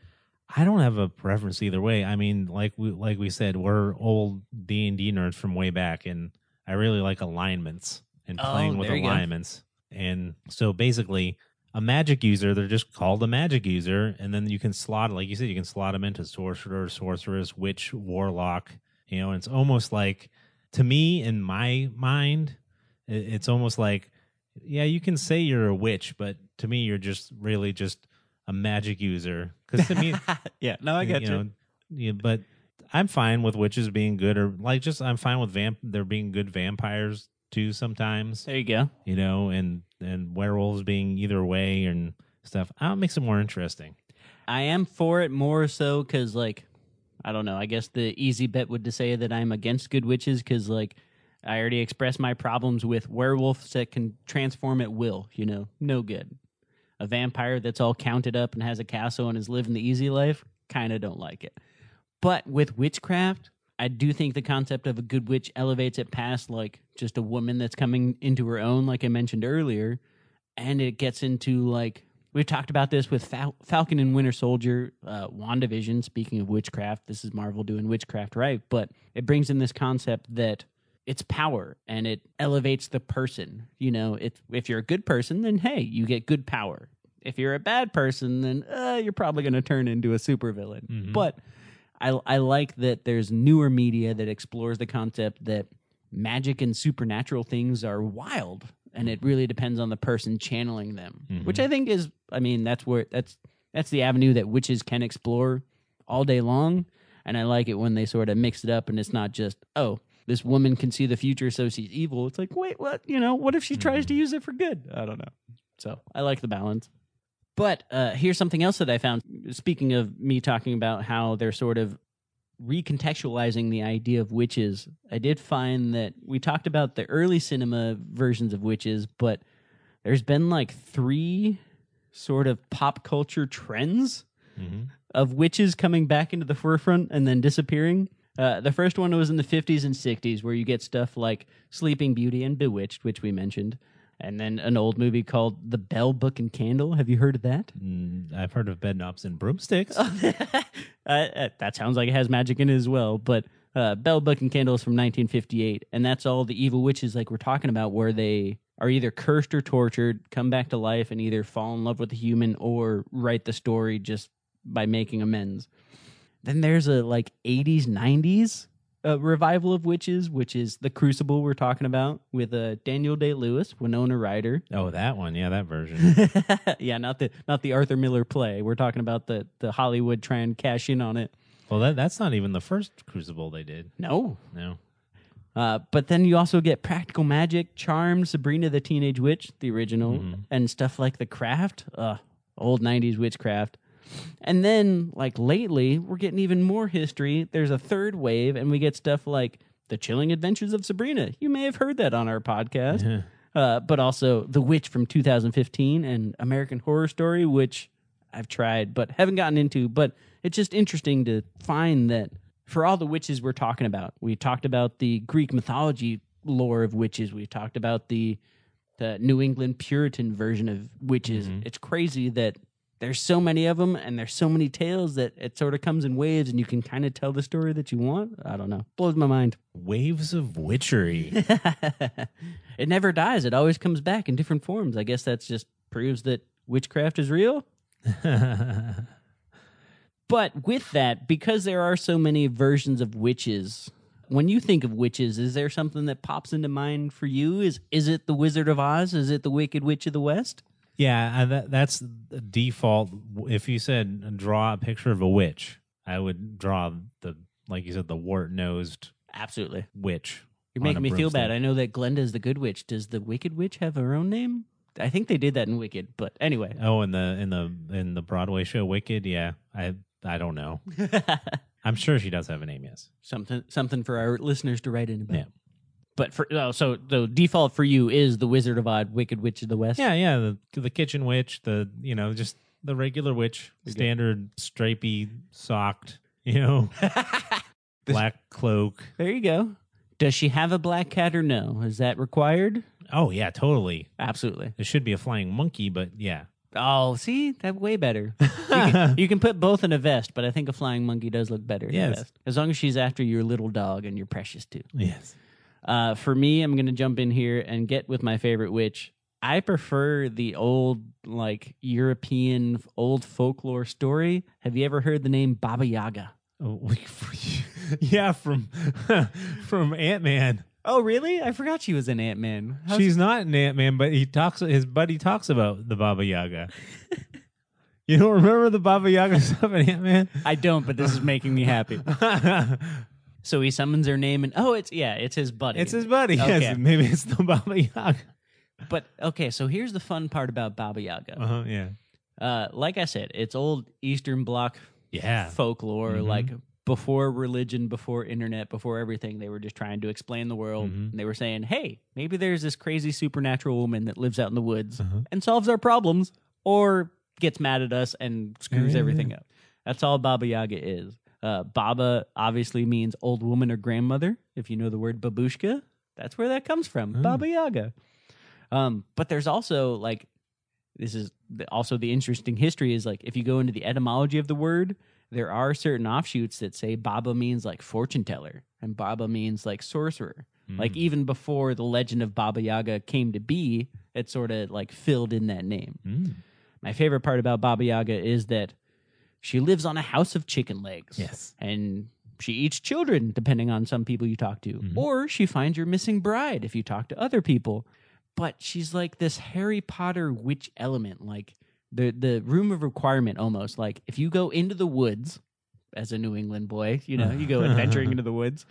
I don't have a preference either way. I mean, like we said, we're old D&D nerds from way back, and I really like alignments and playing with alignments. Go. And so basically... A magic user, they're just called a magic user, and then you can slot, like you said, you can slot them into sorcerer, sorceress, witch, warlock, you know, and it's almost like, to me, in my mind, it's almost like, yeah, you can say you're a witch, but to me, you're just really just a magic user. Because to me... Yeah, no, I get you. Know, yeah, but I'm fine with witches being good, or like just, I'm fine with there being good vampires too sometimes. There you go. You know, and werewolves being either way and stuff. It makes it more interesting. I am for it more so because, like, I don't know. I guess the easy bet would to say that I'm against good witches because, like, I already expressed my problems with werewolves that can transform at will, you know? No good. A vampire that's all counted up and has a castle and is living the easy life, kind of don't like it. But with witchcraft... I do think the concept of a good witch elevates it past, like, just a woman that's coming into her own, like I mentioned earlier, and it gets into, like, we've talked about this with Falcon and Winter Soldier, WandaVision, speaking of witchcraft, this is Marvel doing witchcraft right, but it brings in this concept that it's power, and it elevates the person, you know, if you're a good person, then, hey, you get good power. If you're a bad person, then you're probably going to turn into a supervillain, but... I like that there's newer media that explores the concept that magic and supernatural things are wild and it really depends on the person channeling them, mm-hmm. which I think is, I mean, that's the avenue that witches can explore all day long, and I like it when they sort of mix it up and it's not just, oh, this woman can see the future, so she's evil. It's like, wait, what? You know, what if she tries to use it for good? I don't know. So I like the balance. But here's something else that I found. Speaking of me talking about how they're sort of recontextualizing the idea of witches, I did find that we talked about the early cinema versions of witches, but there's been like 3 sort of pop culture trends mm-hmm. of witches coming back into the forefront and then disappearing. The first one was in the 50s and 60s, where you get stuff like Sleeping Beauty and Bewitched, which we mentioned, and then an old movie called The Bell, Book, and Candle. Have you heard of that? I've heard of Bedknobs and Broomsticks. That sounds like it has magic in it as well, but Bell, Book, and Candle is from 1958, and that's all the evil witches like we're talking about, where they are either cursed or tortured, come back to life, and either fall in love with a human or write the story just by making amends. Then there's a like 80s, 90s revival of witches, which is the Crucible we're talking about with Daniel Day-Lewis, Winona Ryder. Oh, that one. Yeah, that version. Yeah, not the Arthur Miller play. We're talking about the Hollywood trying to cash in on it. Well, that's not even the first Crucible they did. No. But then you also get Practical Magic, Charmed, Sabrina the Teenage Witch, the original, mm-hmm. and stuff like The Craft, old 90s witchcraft. And then, like lately, we're getting even more history. There's a third wave, and we get stuff like The Chilling Adventures of Sabrina. You may have heard that on our podcast. Yeah. But also The Witch from 2015 and American Horror Story, which I've tried but haven't gotten into. But it's just interesting to find that for all the witches we're talking about, we talked about the Greek mythology lore of witches. We talked about the New England Puritan version of witches. Mm-hmm. It's crazy that there's so many of them, and there's so many tales that it sort of comes in waves, and you can kind of tell the story that you want. I don't know. Blows my mind. Waves of witchery. It never dies. It always comes back in different forms. I guess that just proves that witchcraft is real. But with that, because there are so many versions of witches, when you think of witches, is there something that pops into mind for you? Is it the Wizard of Oz? Is it the Wicked Witch of the West? Yeah, that's the default. If you said draw a picture of a witch, I would draw the, like you said, the wart-nosed absolutely witch. You're making me feel bad. I know that Glinda is the good witch. Does the Wicked Witch have her own name? I think they did that in Wicked, but anyway. Oh, in the Broadway show Wicked, yeah. I don't know. I'm sure she does have a name. Yes, something for our listeners to write in about. Yeah. But so the default for you is the Wizard of Oz, Wicked Witch of the West. Yeah, the kitchen witch, just the regular witch, standard stripey, socked, black cloak. There you go. Does she have a black cat or no? Is that required? Oh yeah, totally, absolutely. It should be a flying monkey, but yeah. Oh, see, that's way better. you can put both in a vest, but I think a flying monkey does look better in a vest, as long as she's after your little dog and you're precious too. Yes. For me, I'm going to jump in here and get with my favorite witch. I prefer the old, like, European old folklore story. Have you ever heard the name Baba Yaga? Oh, yeah, from Ant-Man. Oh, really? I forgot she was in Ant-Man. She's not in Ant-Man, but his buddy talks about the Baba Yaga. You don't remember the Baba Yaga stuff in Ant-Man? I don't, but this is making me happy. So he summons her name, and it's his buddy. It's his buddy, okay. Yes. Maybe it's the Baba Yaga. But, okay, so here's the fun part about Baba Yaga. Uh-huh, yeah. Like I said, it's old Eastern Bloc folklore, mm-hmm. like before religion, before internet, before everything. They were just trying to explain the world, mm-hmm. and they were saying, hey, maybe there's this crazy supernatural woman that lives out in the woods uh-huh. and solves our problems, or gets mad at us and screws everything up. That's all Baba Yaga is. Baba obviously means old woman or grandmother. If you know the word babushka, that's where that comes from, Baba Yaga. But there's also, like, this is also the interesting history is, like, if you go into the etymology of the word, there are certain offshoots that say Baba means, like, fortune teller, and Baba means, like, sorcerer. Mm. Like, even before the legend of Baba Yaga came to be, it sort of, like, filled in that name. Mm. My favorite part about Baba Yaga is that she lives on a house of chicken legs. Yes. And she eats children, depending on some people you talk to. Mm-hmm. Or she finds your missing bride if you talk to other people. but she's like this Harry Potter witch element, like the room of requirement almost. Like if you go into the woods as a New England boy, you know, you go adventuring into the woods,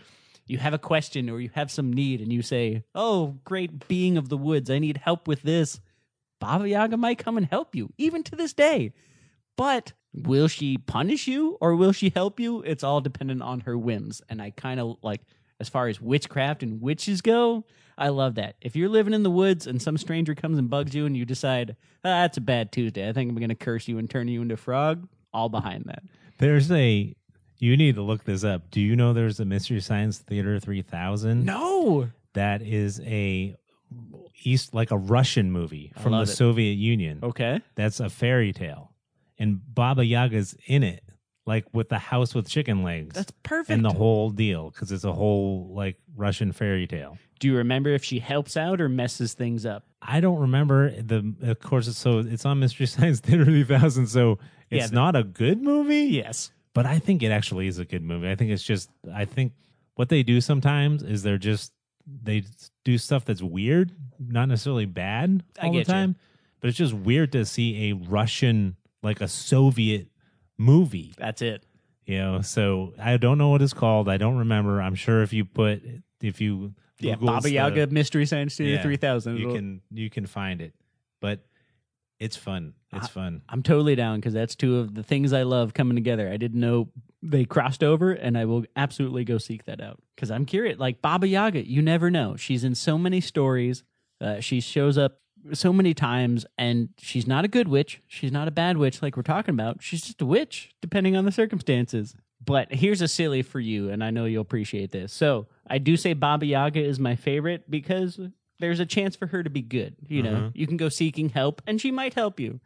you have a question or you have some need and you say, oh, great being of the woods, I need help with this. Baba Yaga might come and help you, even to this day. But will she punish you or will she help you? It's all dependent on her whims. And I kind of like, as far as witchcraft and witches go, I love that. If you're living in the woods and some stranger comes and bugs you and you decide, that's a bad Tuesday, I think I'm going to curse you and turn you into a frog, all behind that. There's a, you need to look this up. Do you know there's a Mystery Science Theater 3000? No! That is a like a Russian movie from the Soviet Union. Okay. That's a fairy tale. And Baba Yaga's in it, like with the house with chicken legs. That's perfect. And the whole deal, because it's a whole like Russian fairy tale. Do you remember if she helps out or messes things up? I don't remember. Of course, so it's on Mystery Science Theater 3000, so it's not a good movie? Yes. But I think it actually is a good movie. I think it's just, I think what they do sometimes is they're just, they do stuff that's weird, not necessarily bad all the time, but it's just weird to see a Russian, like a Soviet movie. That's it. You know, so I don't know what it's called. I don't remember. I'm sure if you put, if you Google Baba Yaga Mystery Science Theater 3000, you can find it. But it's fun. It's fun. I'm totally down because that's two of the things I love coming together. I didn't know they crossed over, and I will absolutely go seek that out because I'm curious. Like Baba Yaga, you never know. She's in so many stories. She shows up so many times, and she's not a good witch. She's not a bad witch like we're talking about. She's just a witch, depending on the circumstances. But here's a silly for you, and I know you'll appreciate this. So I do say Baba Yaga is my favorite because there's a chance for her to be good. You know, you can go seeking help, and she might help you.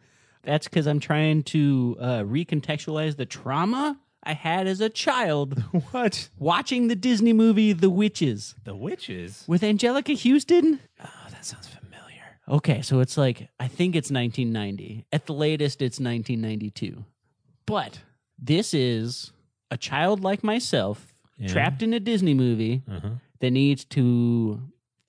That's because I'm trying to recontextualize the trauma I had as a child. What? Watching the Disney movie The Witches. The Witches? With Angelica Houston? Oh, that sounds familiar. Okay, so it's like, I think it's 1990. At the latest, it's 1992. But this is a child like myself trapped in a Disney movie that needs to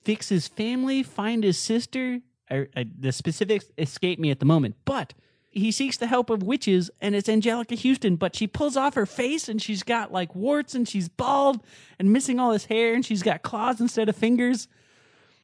fix his family, find his sister. The specifics escape me at the moment, but he seeks the help of witches, and it's Angelica Houston, but she pulls off her face, and she's got like warts, and she's bald, and missing all his hair, and she's got claws instead of fingers.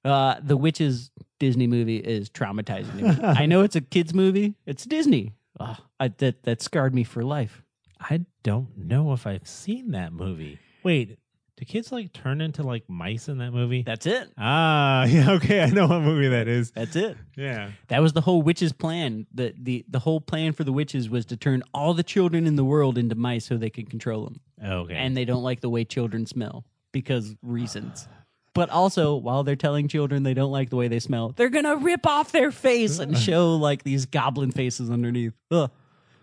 The Witches Disney movie is traumatizing to me. I know it's a kid's movie. It's Disney. Oh, that scarred me for life. I don't know if I've seen that movie. Wait, do kids like turn into like mice in that movie? That's it. Ah, yeah, okay. I know what movie that is. That's it. Yeah. That was the whole witch's plan. The whole plan for the witches was to turn all the children in the world into mice so they could control them. Okay. And they don't like the way children smell because reasons. But also, while they're telling children they don't like the way they smell, they're going to rip off their face and show like these goblin faces underneath. Ugh,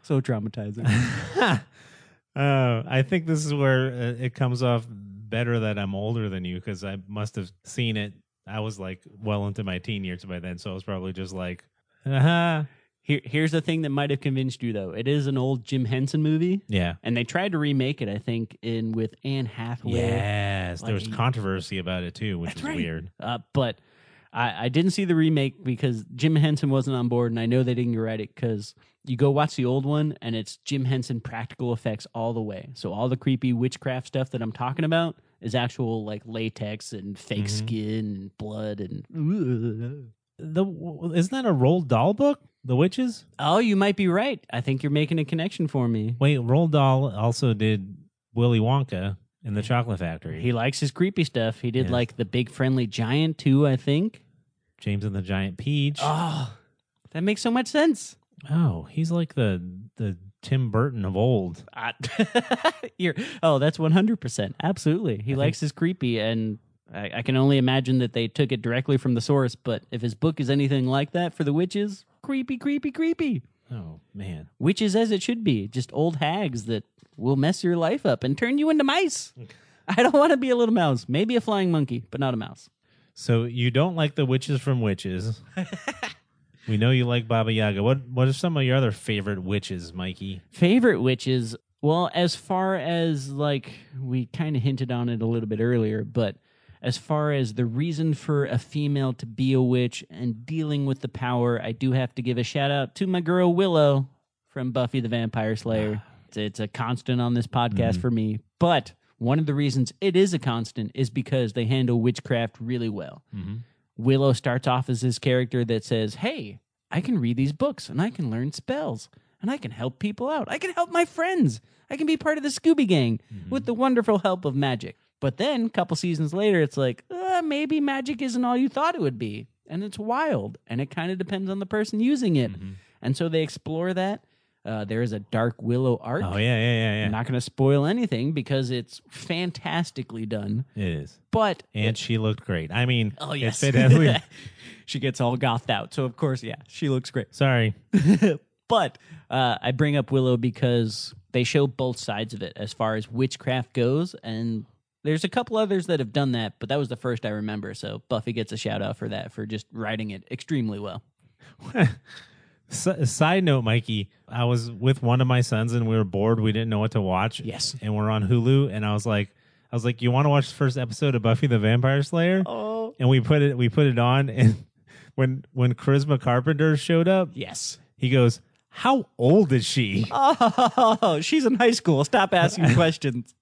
so traumatizing. I think this is where it comes off better that I'm older than you because I must have seen it. I was like well into my teen years by then, so I was probably just like, Here's the thing that might have convinced you, though. It is an old Jim Henson movie. Yeah. And they tried to remake it, I think, with Anne Hathaway. Yes. Like, there was controversy about it, too, which is weird. But I didn't see the remake because Jim Henson wasn't on board, and I know they didn't write it because you go watch the old one, and it's Jim Henson practical effects all the way. So all the creepy witchcraft stuff that I'm talking about is actual like latex and fake skin and blood. And isn't that a Roald Dahl book? The Witches? Oh, you might be right. I think you're making a connection for me. Wait, Roald Dahl also did Willy Wonka in the Chocolate Factory. He likes his creepy stuff. He did like The Big Friendly Giant too, I think. James and the Giant Peach. Oh, that makes so much sense. Oh, he's like the Tim Burton of old. That's 100%. Absolutely. He likes his creepy, and I can only imagine that they took it directly from the source, but if his book is anything like that for The Witches... Creepy, creepy, creepy. Oh, man. Witches as it should be. Just old hags that will mess your life up and turn you into mice. I don't want to be a little mouse. Maybe a flying monkey, but not a mouse. So you don't like the witches from Witches. We know you like Baba Yaga. What are some of your other favorite witches, Mikey? Favorite witches? Well, as far as, like, we kind of hinted on it a little bit earlier, but as far as the reason for a female to be a witch and dealing with the power, I do have to give a shout out to my girl Willow from Buffy the Vampire Slayer. It's a constant on this podcast for me, but one of the reasons it is a constant is because they handle witchcraft really well. Mm-hmm. Willow starts off as this character that says, hey, I can read these books and I can learn spells and I can help people out. I can help my friends. I can be part of the Scooby Gang with the wonderful help of magic. But then a couple seasons later, it's like, maybe magic isn't all you thought it would be. And it's wild. And it kind of depends on the person using it. Mm-hmm. And so they explore that. There is a Dark Willow arc. Oh, yeah. I'm not going to spoil anything because it's fantastically done. It is. But... And she looked great. I mean... Oh, yes. She gets all gothed out. So, of course, yeah, she looks great. Sorry. But I bring up Willow because they show both sides of it as far as witchcraft goes. And there's a couple others that have done that, but that was the first I remember. So Buffy gets a shout-out for that, for just writing it extremely well. Side note, Mikey, I was with one of my sons and we were bored. We didn't know what to watch. Yes. And we're on Hulu. And I was like, you want to watch the first episode of Buffy the Vampire Slayer? Oh. And we put it on. And when Charisma Carpenter showed up, yes, he goes, how old is she? Oh, she's in high school. Stop asking questions.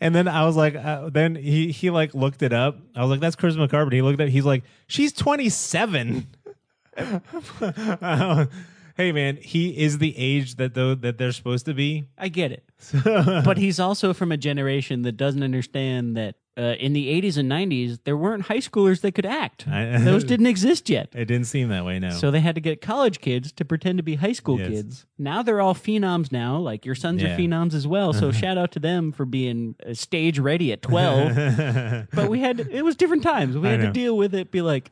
And then I was like, then he like looked it up. I was like, that's Charisma Carpenter. He looked up. He's like, she's 27. Hey man, he is the age that they're supposed to be. I get it. But he's also from a generation that doesn't understand that in the 80s and 90s there weren't high schoolers that could act. Those didn't exist yet. It didn't seem that way, no. So they had to get college kids to pretend to be high school kids. Now they're all phenoms now, like your sons are phenoms as well, so shout out to them for being stage ready at 12. But it was different times. We had to deal with it, be like,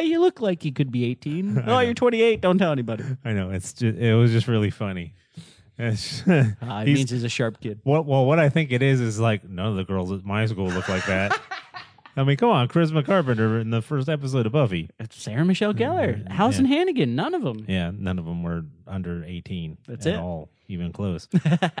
you look like you could be 18. Oh, you're 28. Don't tell anybody. I know. It was just really funny. It means he's a sharp kid. What I think it is like none of the girls at my school look like that. I mean, come on. Charisma Carpenter in the first episode of Buffy. It's Sarah Michelle Gellar. House and Hannigan. None of them. Yeah, none of them were under 18. That's it. At all, even close. But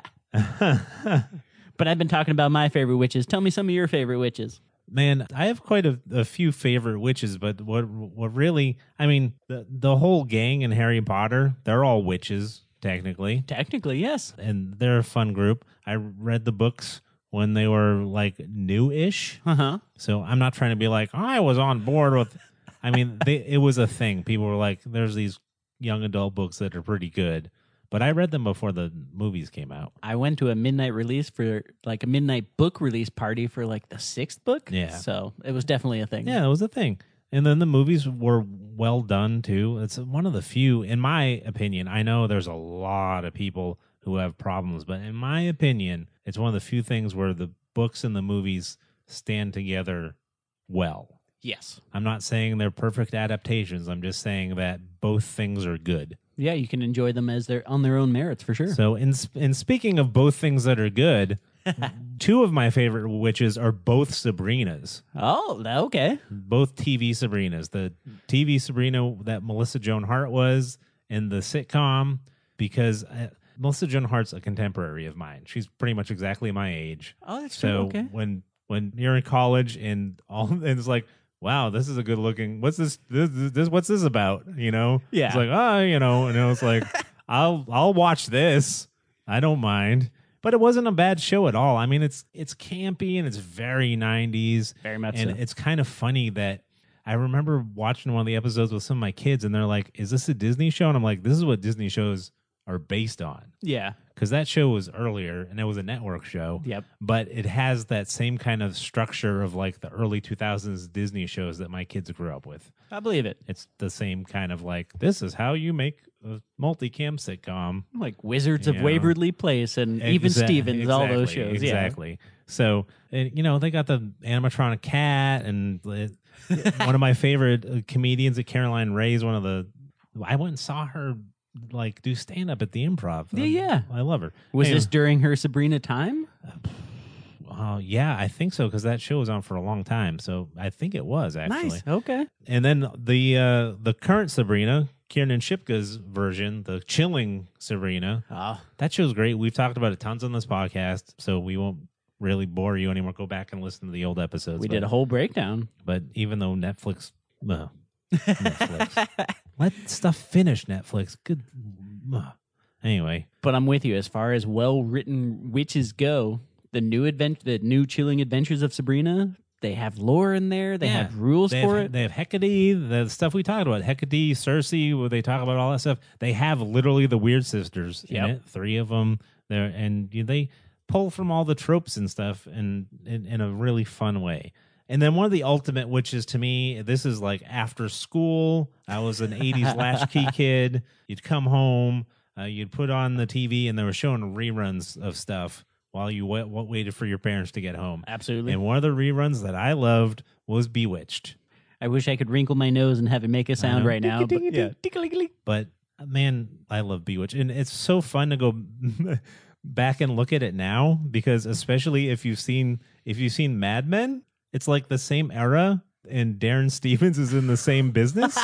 I've been talking about my favorite witches. Tell me some of your favorite witches. Man, I have quite a few favorite witches, but what really, I mean, the whole gang in Harry Potter, they're all witches, technically. Technically, yes. And they're a fun group. I read the books when they were, like, new-ish. Uh-huh. So I'm not trying to be like, I was on board with, I mean, it was a thing. People were like, there's these young adult books that are pretty good. But I read them before the movies came out. I went to a midnight release for like a midnight book release party for like the sixth book. Yeah. So it was definitely a thing. Yeah, it was a thing. And then the movies were well done too. It's one of the few, in my opinion, I know there's a lot of people who have problems, but in my opinion, it's one of the few things where the books and the movies stand together well. Yes. I'm not saying they're perfect adaptations. I'm just saying that both things are good. Yeah, you can enjoy them as they're on their own merits, for sure. So, in speaking of both things that are good, two of my favorite witches are both Sabrinas. Oh, okay. Both TV Sabrinas. The TV Sabrina that Melissa Joan Hart was in the sitcom, because Melissa Joan Hart's a contemporary of mine. She's pretty much exactly my age. Oh, that's true. Okay. When you're in college and it's like, wow, this is a good looking. What's this? What's this about? You know? Yeah. It's like, and it was like, I'll watch this. I don't mind. But it wasn't a bad show at all. I mean, it's campy and it's very 90s. Very much so. And it's kind of funny that I remember watching one of the episodes with some of my kids and they're like, is this a Disney show? And I'm like, this is what Disney shows are based on. Yeah. Because that show was earlier and it was a network show. Yep. But it has that same kind of structure of like the early 2000s Disney shows that my kids grew up with. I believe it. It's the same kind of like, this is how you make a multi-cam sitcom. Like Wizards of Waverly Place and Even Stevens, all those shows. Exactly. Yeah. So, and, they got the animatronic cat and one of my favorite comedians at Caroline Ray's, I went and saw her like do stand up at the Improv. Yeah, I love her. Was this during her Sabrina time? Yeah, I think so, because that show was on for a long time. So I think it was actually. Nice. Okay. And then the current Sabrina, Kiernan Shipka's version, the chilling Sabrina. That show's great. We've talked about it tons on this podcast, so we won't really bore you anymore, go back and listen to the old episodes. We did a whole breakdown. But even though Netflix... Netflix. Let stuff finish, Netflix. Good. Anyway. But I'm with you. As far as well-written witches go, the new Chilling Adventures of Sabrina... They have lore in there. They have rules for it. They have Hecate, the stuff we talked about. Hecate, Circe, where they talk about all that stuff. They have literally the Weird Sisters in it, 3 of them. And they pull from all the tropes and stuff in a really fun way. And then one of the ultimate witches to me, this is like after school. I was an 80s latchkey kid. You'd come home. You'd put on the TV, and they were showing reruns of stuff while you waited for your parents to get home. Absolutely. And one of the reruns that I loved was Bewitched. I wish I could wrinkle my nose and have it make a sound right now. But, man, I love Bewitched. And it's so fun to go back and look at it now, because especially if you've seen Mad Men, it's like the same era, and Darren Stevens is in the same business,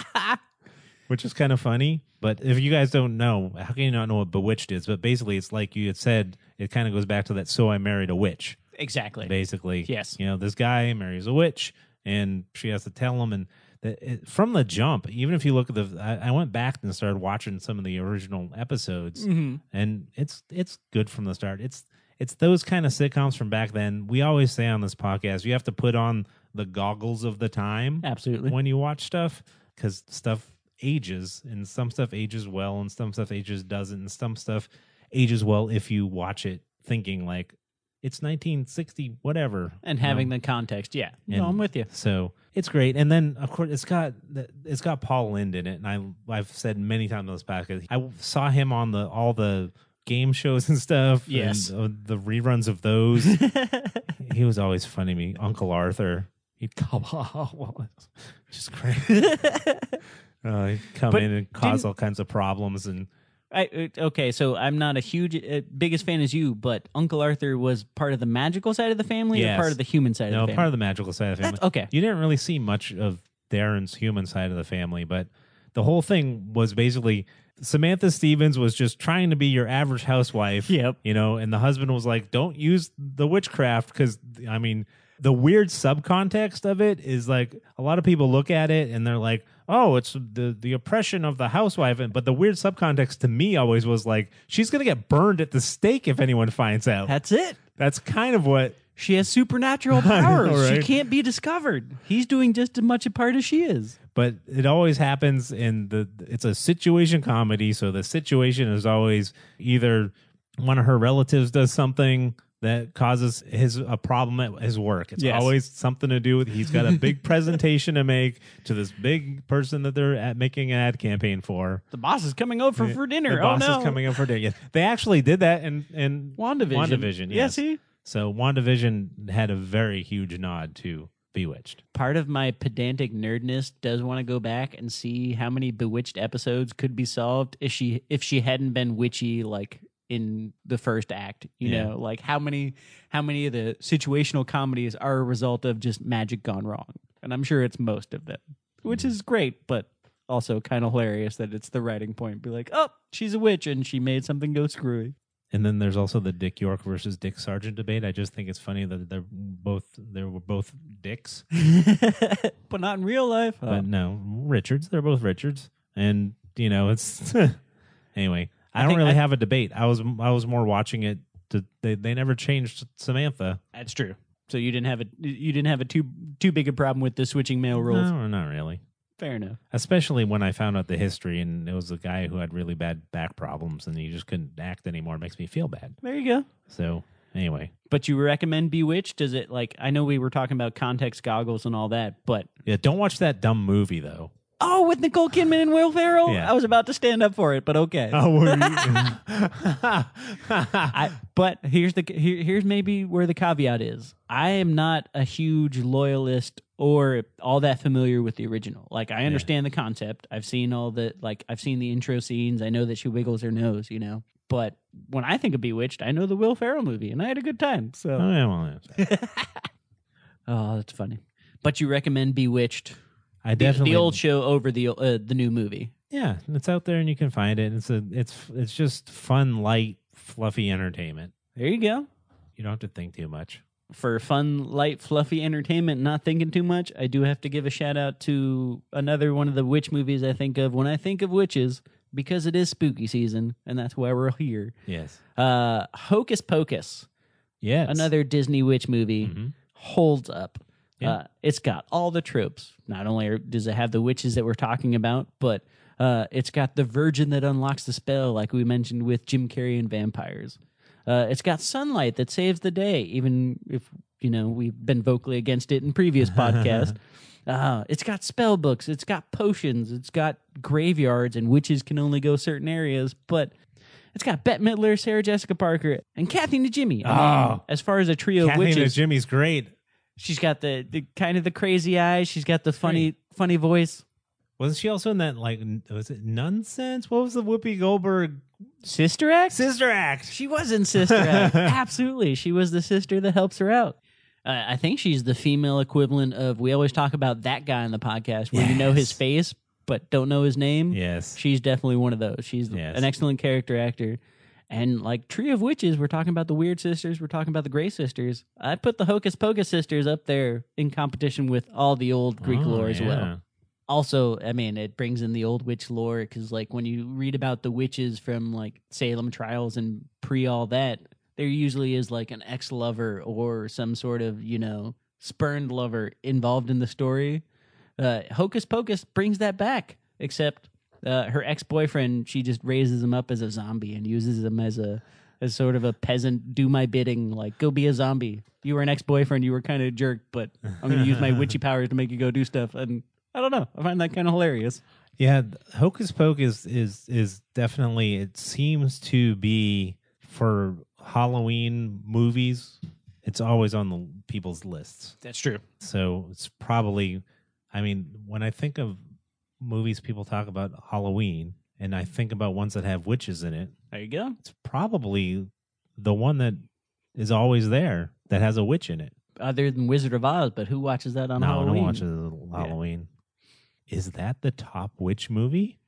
which is kind of funny. But if you guys don't know, how can you not know what Bewitched is? But basically, it's like you had said, it kind of goes back to that So I Married a Witch. Exactly. Basically. Yes. You know, this guy marries a witch, and she has to tell him. And from the jump, even if you look at I went back and started watching some of the original episodes, and it's good from the start. It's those kind of sitcoms from back then. We always say on this podcast, you have to put on the goggles of the time. Absolutely. When you watch stuff, because stuff ages, and some stuff ages well, and some stuff ages doesn't, and some stuff ages well if you watch it thinking like it's 1960 whatever, and having the context. Yeah, no, I'm with you. So it's great, and then of course it's got Paul Lynde in it, and I've said many times on this podcast, I saw him on all the game shows and stuff. Yes, and the reruns of those. He was always funny to me, Uncle Arthur. He'd come just crazy. Come in and cause all kinds of problems. And so I'm not a biggest fan as you, but Uncle Arthur was part of the magical side of the family, or part of the human side of the family? No, part of the magical side of the family. Okay. You didn't really see much of Darren's human side of the family, but the whole thing was basically Samantha Stevens was just trying to be your average housewife. Yep. You know, and the husband was like, don't use the witchcraft, because, I mean... The weird subcontext of it is like a lot of people look at it and they're like, oh, it's the oppression of the housewife. But the weird subcontext to me always was like, she's going to get burned at the stake if anyone finds out. That's it. That's kind of what... She has supernatural powers. Know, right? She can't be discovered. He's doing just as much a part as she is. But it always happens it's a situation comedy. So the situation is always either one of her relatives does something that causes a problem at his work. It's always something to do with he's got a big presentation to make to this big person that they're making an ad campaign for. The boss is coming over for dinner. The boss is coming over for dinner. Yes. They actually did that in WandaVision. Yes. So WandaVision had a very huge nod to Bewitched. Part of my pedantic nerdness does want to go back and see how many Bewitched episodes could be solved if she hadn't been witchy like in the first act, know, like how many of the situational comedies are a result of just magic gone wrong. And I'm sure it's most of them, which is great, but also kind of hilarious that it's the writing point. Be like, oh, she's a witch and she made something go screwy. And then there's also the Dick York versus Dick Sargent debate. I just think it's funny that they were both dicks. But not in real life. But no, Richards. They're both Richards. And, you know, it's... Anyway... I don't really have a debate. I was more watching it. They never changed Samantha. That's true. So you didn't have a too big a problem with the switching male roles. No, not really. Fair enough. Especially when I found out the history, and it was a guy who had really bad back problems, and he just couldn't act anymore. It makes me feel bad. There you go. So anyway, but you recommend Bewitched? Does it like? I know we were talking about context goggles and all that, but yeah, don't watch that dumb movie though. Oh, with Nicole Kidman and Will Ferrell? Yeah. I was about to stand up for it, but okay. Oh, were you? But here's maybe where the caveat is. I am not a huge loyalist or all that familiar with the original. Like, I understand the concept. I've seen the intro scenes. I know that she wiggles her nose, you know. But when I think of Bewitched, I know the Will Ferrell movie, and I had a good time. So. Oh, yeah, well, oh, that's funny. But you recommend Bewitched? I definitely the old show over the new movie. Yeah, it's out there and you can find it. It's just fun, light, fluffy entertainment. There you go. You don't have to think too much. for fun, light, fluffy entertainment, not thinking too much, I do have to give a shout out to another one of the witch movies I think of when I think of witches, because it is spooky season, and that's why we're here. Yes. Hocus Pocus. Yes. Another Disney witch movie. Mm-hmm. Holds up. Yeah. It's got all the tropes. Not only does it have the witches that we're talking about, but it's got the virgin that unlocks the spell, like we mentioned with Jim Carrey and vampires. It's got sunlight that saves the day, even if, you know, we've been vocally against it in previous podcasts. It's got spell books. It's got potions. It's got graveyards, and witches can only go certain areas. But it's got Bette Midler, Sarah Jessica Parker, and Kathy Najimy. I mean, as far as a trio of witches. Kathy Najimy's great. She's got the kind of the crazy eyes. She's got the funny voice. Wasn't she also in that, like, was it Nonsense? What was the Whoopi Goldberg? Sister Act? Sister Act. She was in Sister Act. Absolutely. She was the sister that helps her out. I think she's the female equivalent of, we always talk about that guy on the podcast where you know his face but don't know his name. Yes. She's definitely one of those. She's an excellent character actor. And like Tree of Witches, we're talking about the Weird Sisters, we're talking about the Grey Sisters. I put the Hocus Pocus sisters up there in competition with all the old Greek lore as well. Also, I mean, it brings in the old witch lore, because like when you read about the witches from like Salem trials and pre all that, there usually is like an ex-lover or some sort of, you know, spurned lover involved in the story. Hocus Pocus brings that back, except her ex-boyfriend, she just raises him up as a zombie and uses him as sort of a peasant, do my bidding, like, go be a zombie. You were an ex-boyfriend, you were kind of a jerk, but I'm going to use my witchy powers to make you go do stuff. And I don't know, I find that kind of hilarious. Yeah, Hocus Pocus is definitely, it seems to be, for Halloween movies, it's always on the people's lists. That's true. So it's probably, I mean, when I think of movies people talk about Halloween, and I think about ones that have witches in it. There you go. It's probably the one that is always there that has a witch in it. Other than Wizard of Oz, but who watches that on Halloween? No one watches Halloween. Yeah. Is that the top witch movie?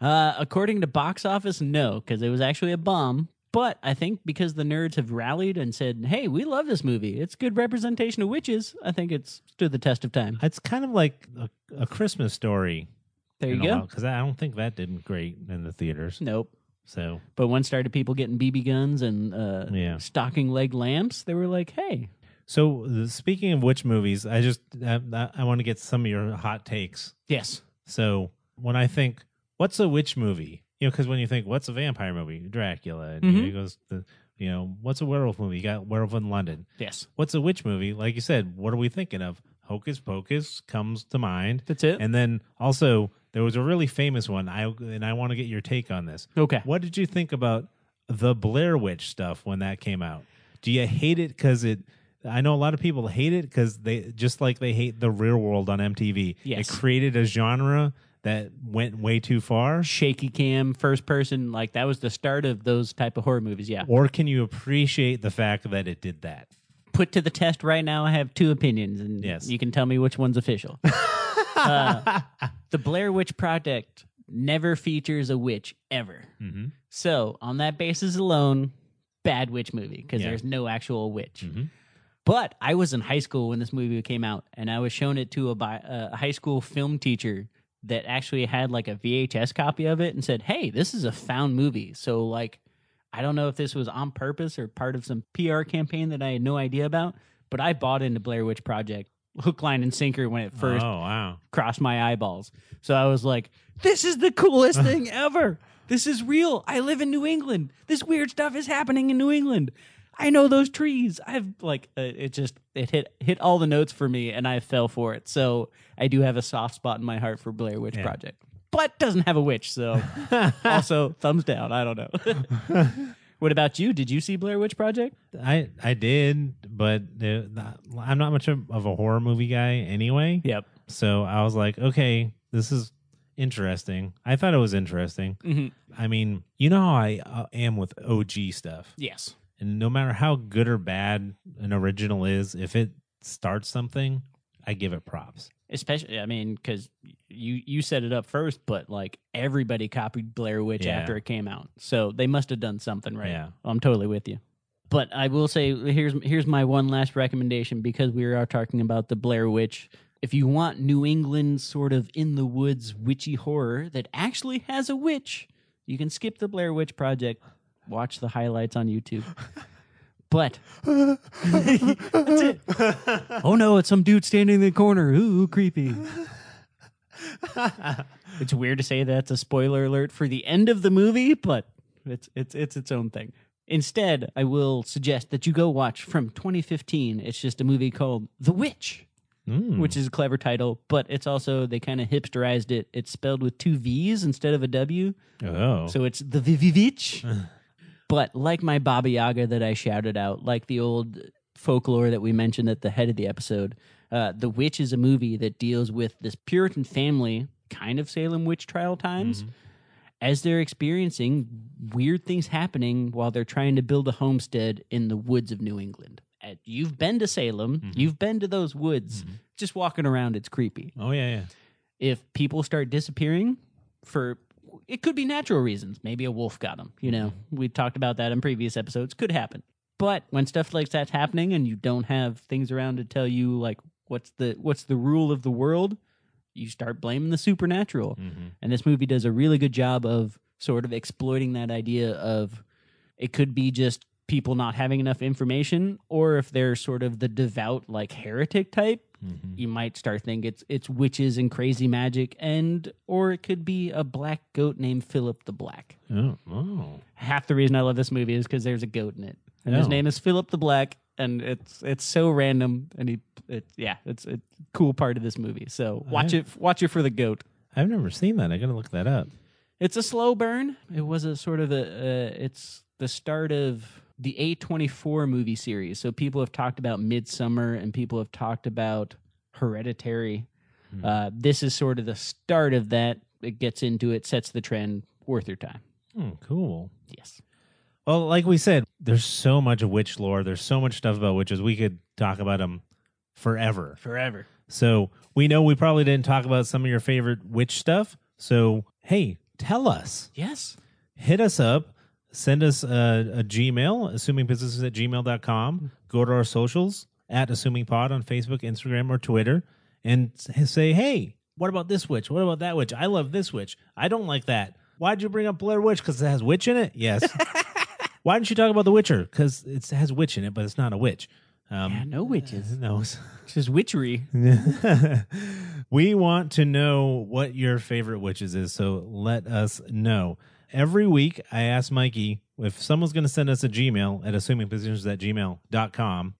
According to box office, no, because it was actually a bomb. But I think because the nerds have rallied and said, hey, we love this movie, it's good representation of witches, I think it's stood the test of time. It's kind of like A Christmas Story. There you go. Because I don't think that did great in the theaters. Nope. So, but once started people getting BB guns and stocking leg lamps, they were like, hey. So speaking of witch movies, I want to get some of your hot takes. Yes. So when I think, what's a witch movie? You know, because when you think, what's a vampire movie? Dracula. And, you know, it goes to, you know, what's a werewolf movie? You got Werewolf in London. Yes. What's a witch movie? Like you said, what are we thinking of? Hocus Pocus comes to mind. That's it. And then also, there was a really famous one, and I want to get your take on this. Okay. What did you think about the Blair Witch stuff when that came out? Do you hate it because it... I know a lot of people hate it because they hate The Real World on MTV. Yes. It created a genre that went way too far. Shaky cam, first person, like that was the start of those type of horror movies, yeah. Or can you appreciate the fact that it did that? Put to the test right now, I have two opinions, and you can tell me which one's official. The Blair Witch Project never features a witch, ever. Mm-hmm. So, on that basis alone, bad witch movie, because there's no actual witch. Mm-hmm. But I was in high school when this movie came out, and I was shown it to a high school film teacher that actually had like a VHS copy of it and said, hey, this is a found movie. So like, I don't know if this was on purpose or part of some PR campaign that I had no idea about, but I bought into Blair Witch Project hook, line, and sinker when it first crossed my eyeballs. So I was like, this is the coolest thing ever. This is real. I live in New England. This weird stuff is happening in New England. I know those trees. I've like it hit all the notes for me, and I fell for it. So I do have a soft spot in my heart for Blair Witch Project, but doesn't have a witch. So also thumbs down. I don't know. What about you? Did you see Blair Witch Project? I did, but I'm not much of a horror movie guy anyway. Yep. So I was like, okay, this is interesting. I thought it was interesting. Mm-hmm. I mean, you know how I am with OG stuff. Yes. And no matter how good or bad an original is, if it starts something, I give it props. Especially, I mean, because you set it up first, but like everybody copied Blair Witch after it came out. So they must have done something right. Yeah. I'm totally with you. But I will say, here's my one last recommendation, because we are talking about the Blair Witch. If you want New England sort of in the woods witchy horror that actually has a witch, you can skip the Blair Witch Project. Watch the highlights on YouTube. But that's it. Oh no, it's some dude standing in the corner. Ooh, creepy. It's weird to say that's a spoiler alert for the end of the movie, but it's its own thing. Instead, I will suggest that you go watch from 2015. It's just a movie called The Witch, which is a clever title, but it's also, they kind of hipsterized it. It's spelled with two V's instead of a W. Oh. So it's The Vivitch. But like my Baba Yaga that I shouted out, like the old folklore that we mentioned at the head of the episode, The Witch is a movie that deals with this Puritan family, kind of Salem witch trial times, as they're experiencing weird things happening while they're trying to build a homestead in the woods of New England. You've been to Salem. You've been to those woods. Just walking around, it's creepy. Oh, yeah, yeah. If people start disappearing for... It could be natural reasons. Maybe a wolf got them. You know, we talked about that in previous episodes. Could happen. But when stuff like that's happening and you don't have things around to tell you, like, what's the rule of the world, you start blaming the supernatural. And this movie does a really good job of sort of exploiting that idea of it could be just people not having enough information, or if they're sort of the devout, like, heretic type, you might start thinking it's witches and crazy magic, and or it could be a black goat named Philip the Black. Oh. Half the reason I love this movie is because there's a goat in it, and his name is Philip the Black, and it's so random, and it's a cool part of this movie. So watch it for the goat. I've never seen that. I gotta look that up. It's a slow burn. It was a sort of it's the start of the A24 movie series. So people have talked about Midsummer, and people have talked about Hereditary. This is sort of the start of that. It gets into it, sets the trend, worth your time. Cool. Yes. Well, like we said, there's so much witch lore. There's so much stuff about witches. We could talk about them forever. Forever. So we know we probably didn't talk about some of your favorite witch stuff. So, hey, tell us. Yes. Hit us up. Send us a Gmail, assumingpositions@gmail.com. Go to our socials, @AssumingPod on Facebook, Instagram, or Twitter, and say, hey, what about this witch? What about that witch? I love this witch. I don't like that. Why'd you bring up Blair Witch? Because it has witch in it? Yes. Why didn't you talk about The Witcher? Because it has witch in it, but it's not a witch. No witches. No. It's just witchery. We want to know what your favorite witches is, so let us know. Every week, I ask Mikey if someone's going to send us a Gmail at assumingpositions@gmail.com.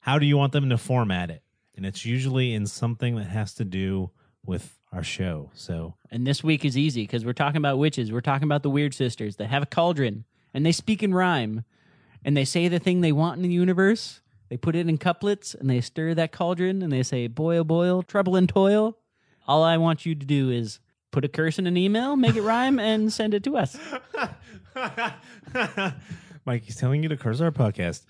How do you want them to format it? And it's usually in something that has to do with our show. So, and this week is easy because we're talking about witches. We're talking about the Weird Sisters. They have a cauldron, and they speak in rhyme, and they say the thing they want in the universe. They put it in couplets, and they stir that cauldron, and they say, boil, boil, trouble and toil. All I want you to do is put a curse in an email, make it rhyme, and send it to us. Mike, he's telling you to curse our podcast.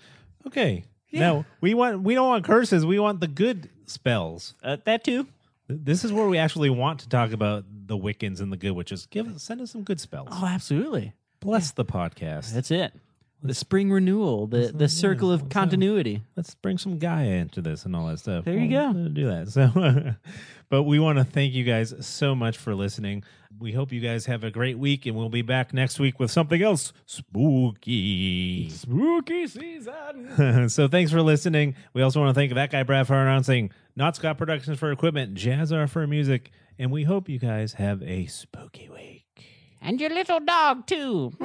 Okay. Yeah. No, we don't want curses. We want the good spells. That too. This is where we actually want to talk about the Wiccans and the good witches. Send us some good spells. Oh, absolutely. Bless the podcast. That's it. The spring renewal, the circle of continuity. Let's bring some Gaia into this and all that stuff. There you go. Do that. So, but we want to thank you guys so much for listening. We hope you guys have a great week, and we'll be back next week with something else spooky. Spooky season. So thanks for listening. We also want to thank that guy Brad for announcing, Not Scott Productions for equipment, Jazzar for music, and we hope you guys have a spooky week. And your little dog, too.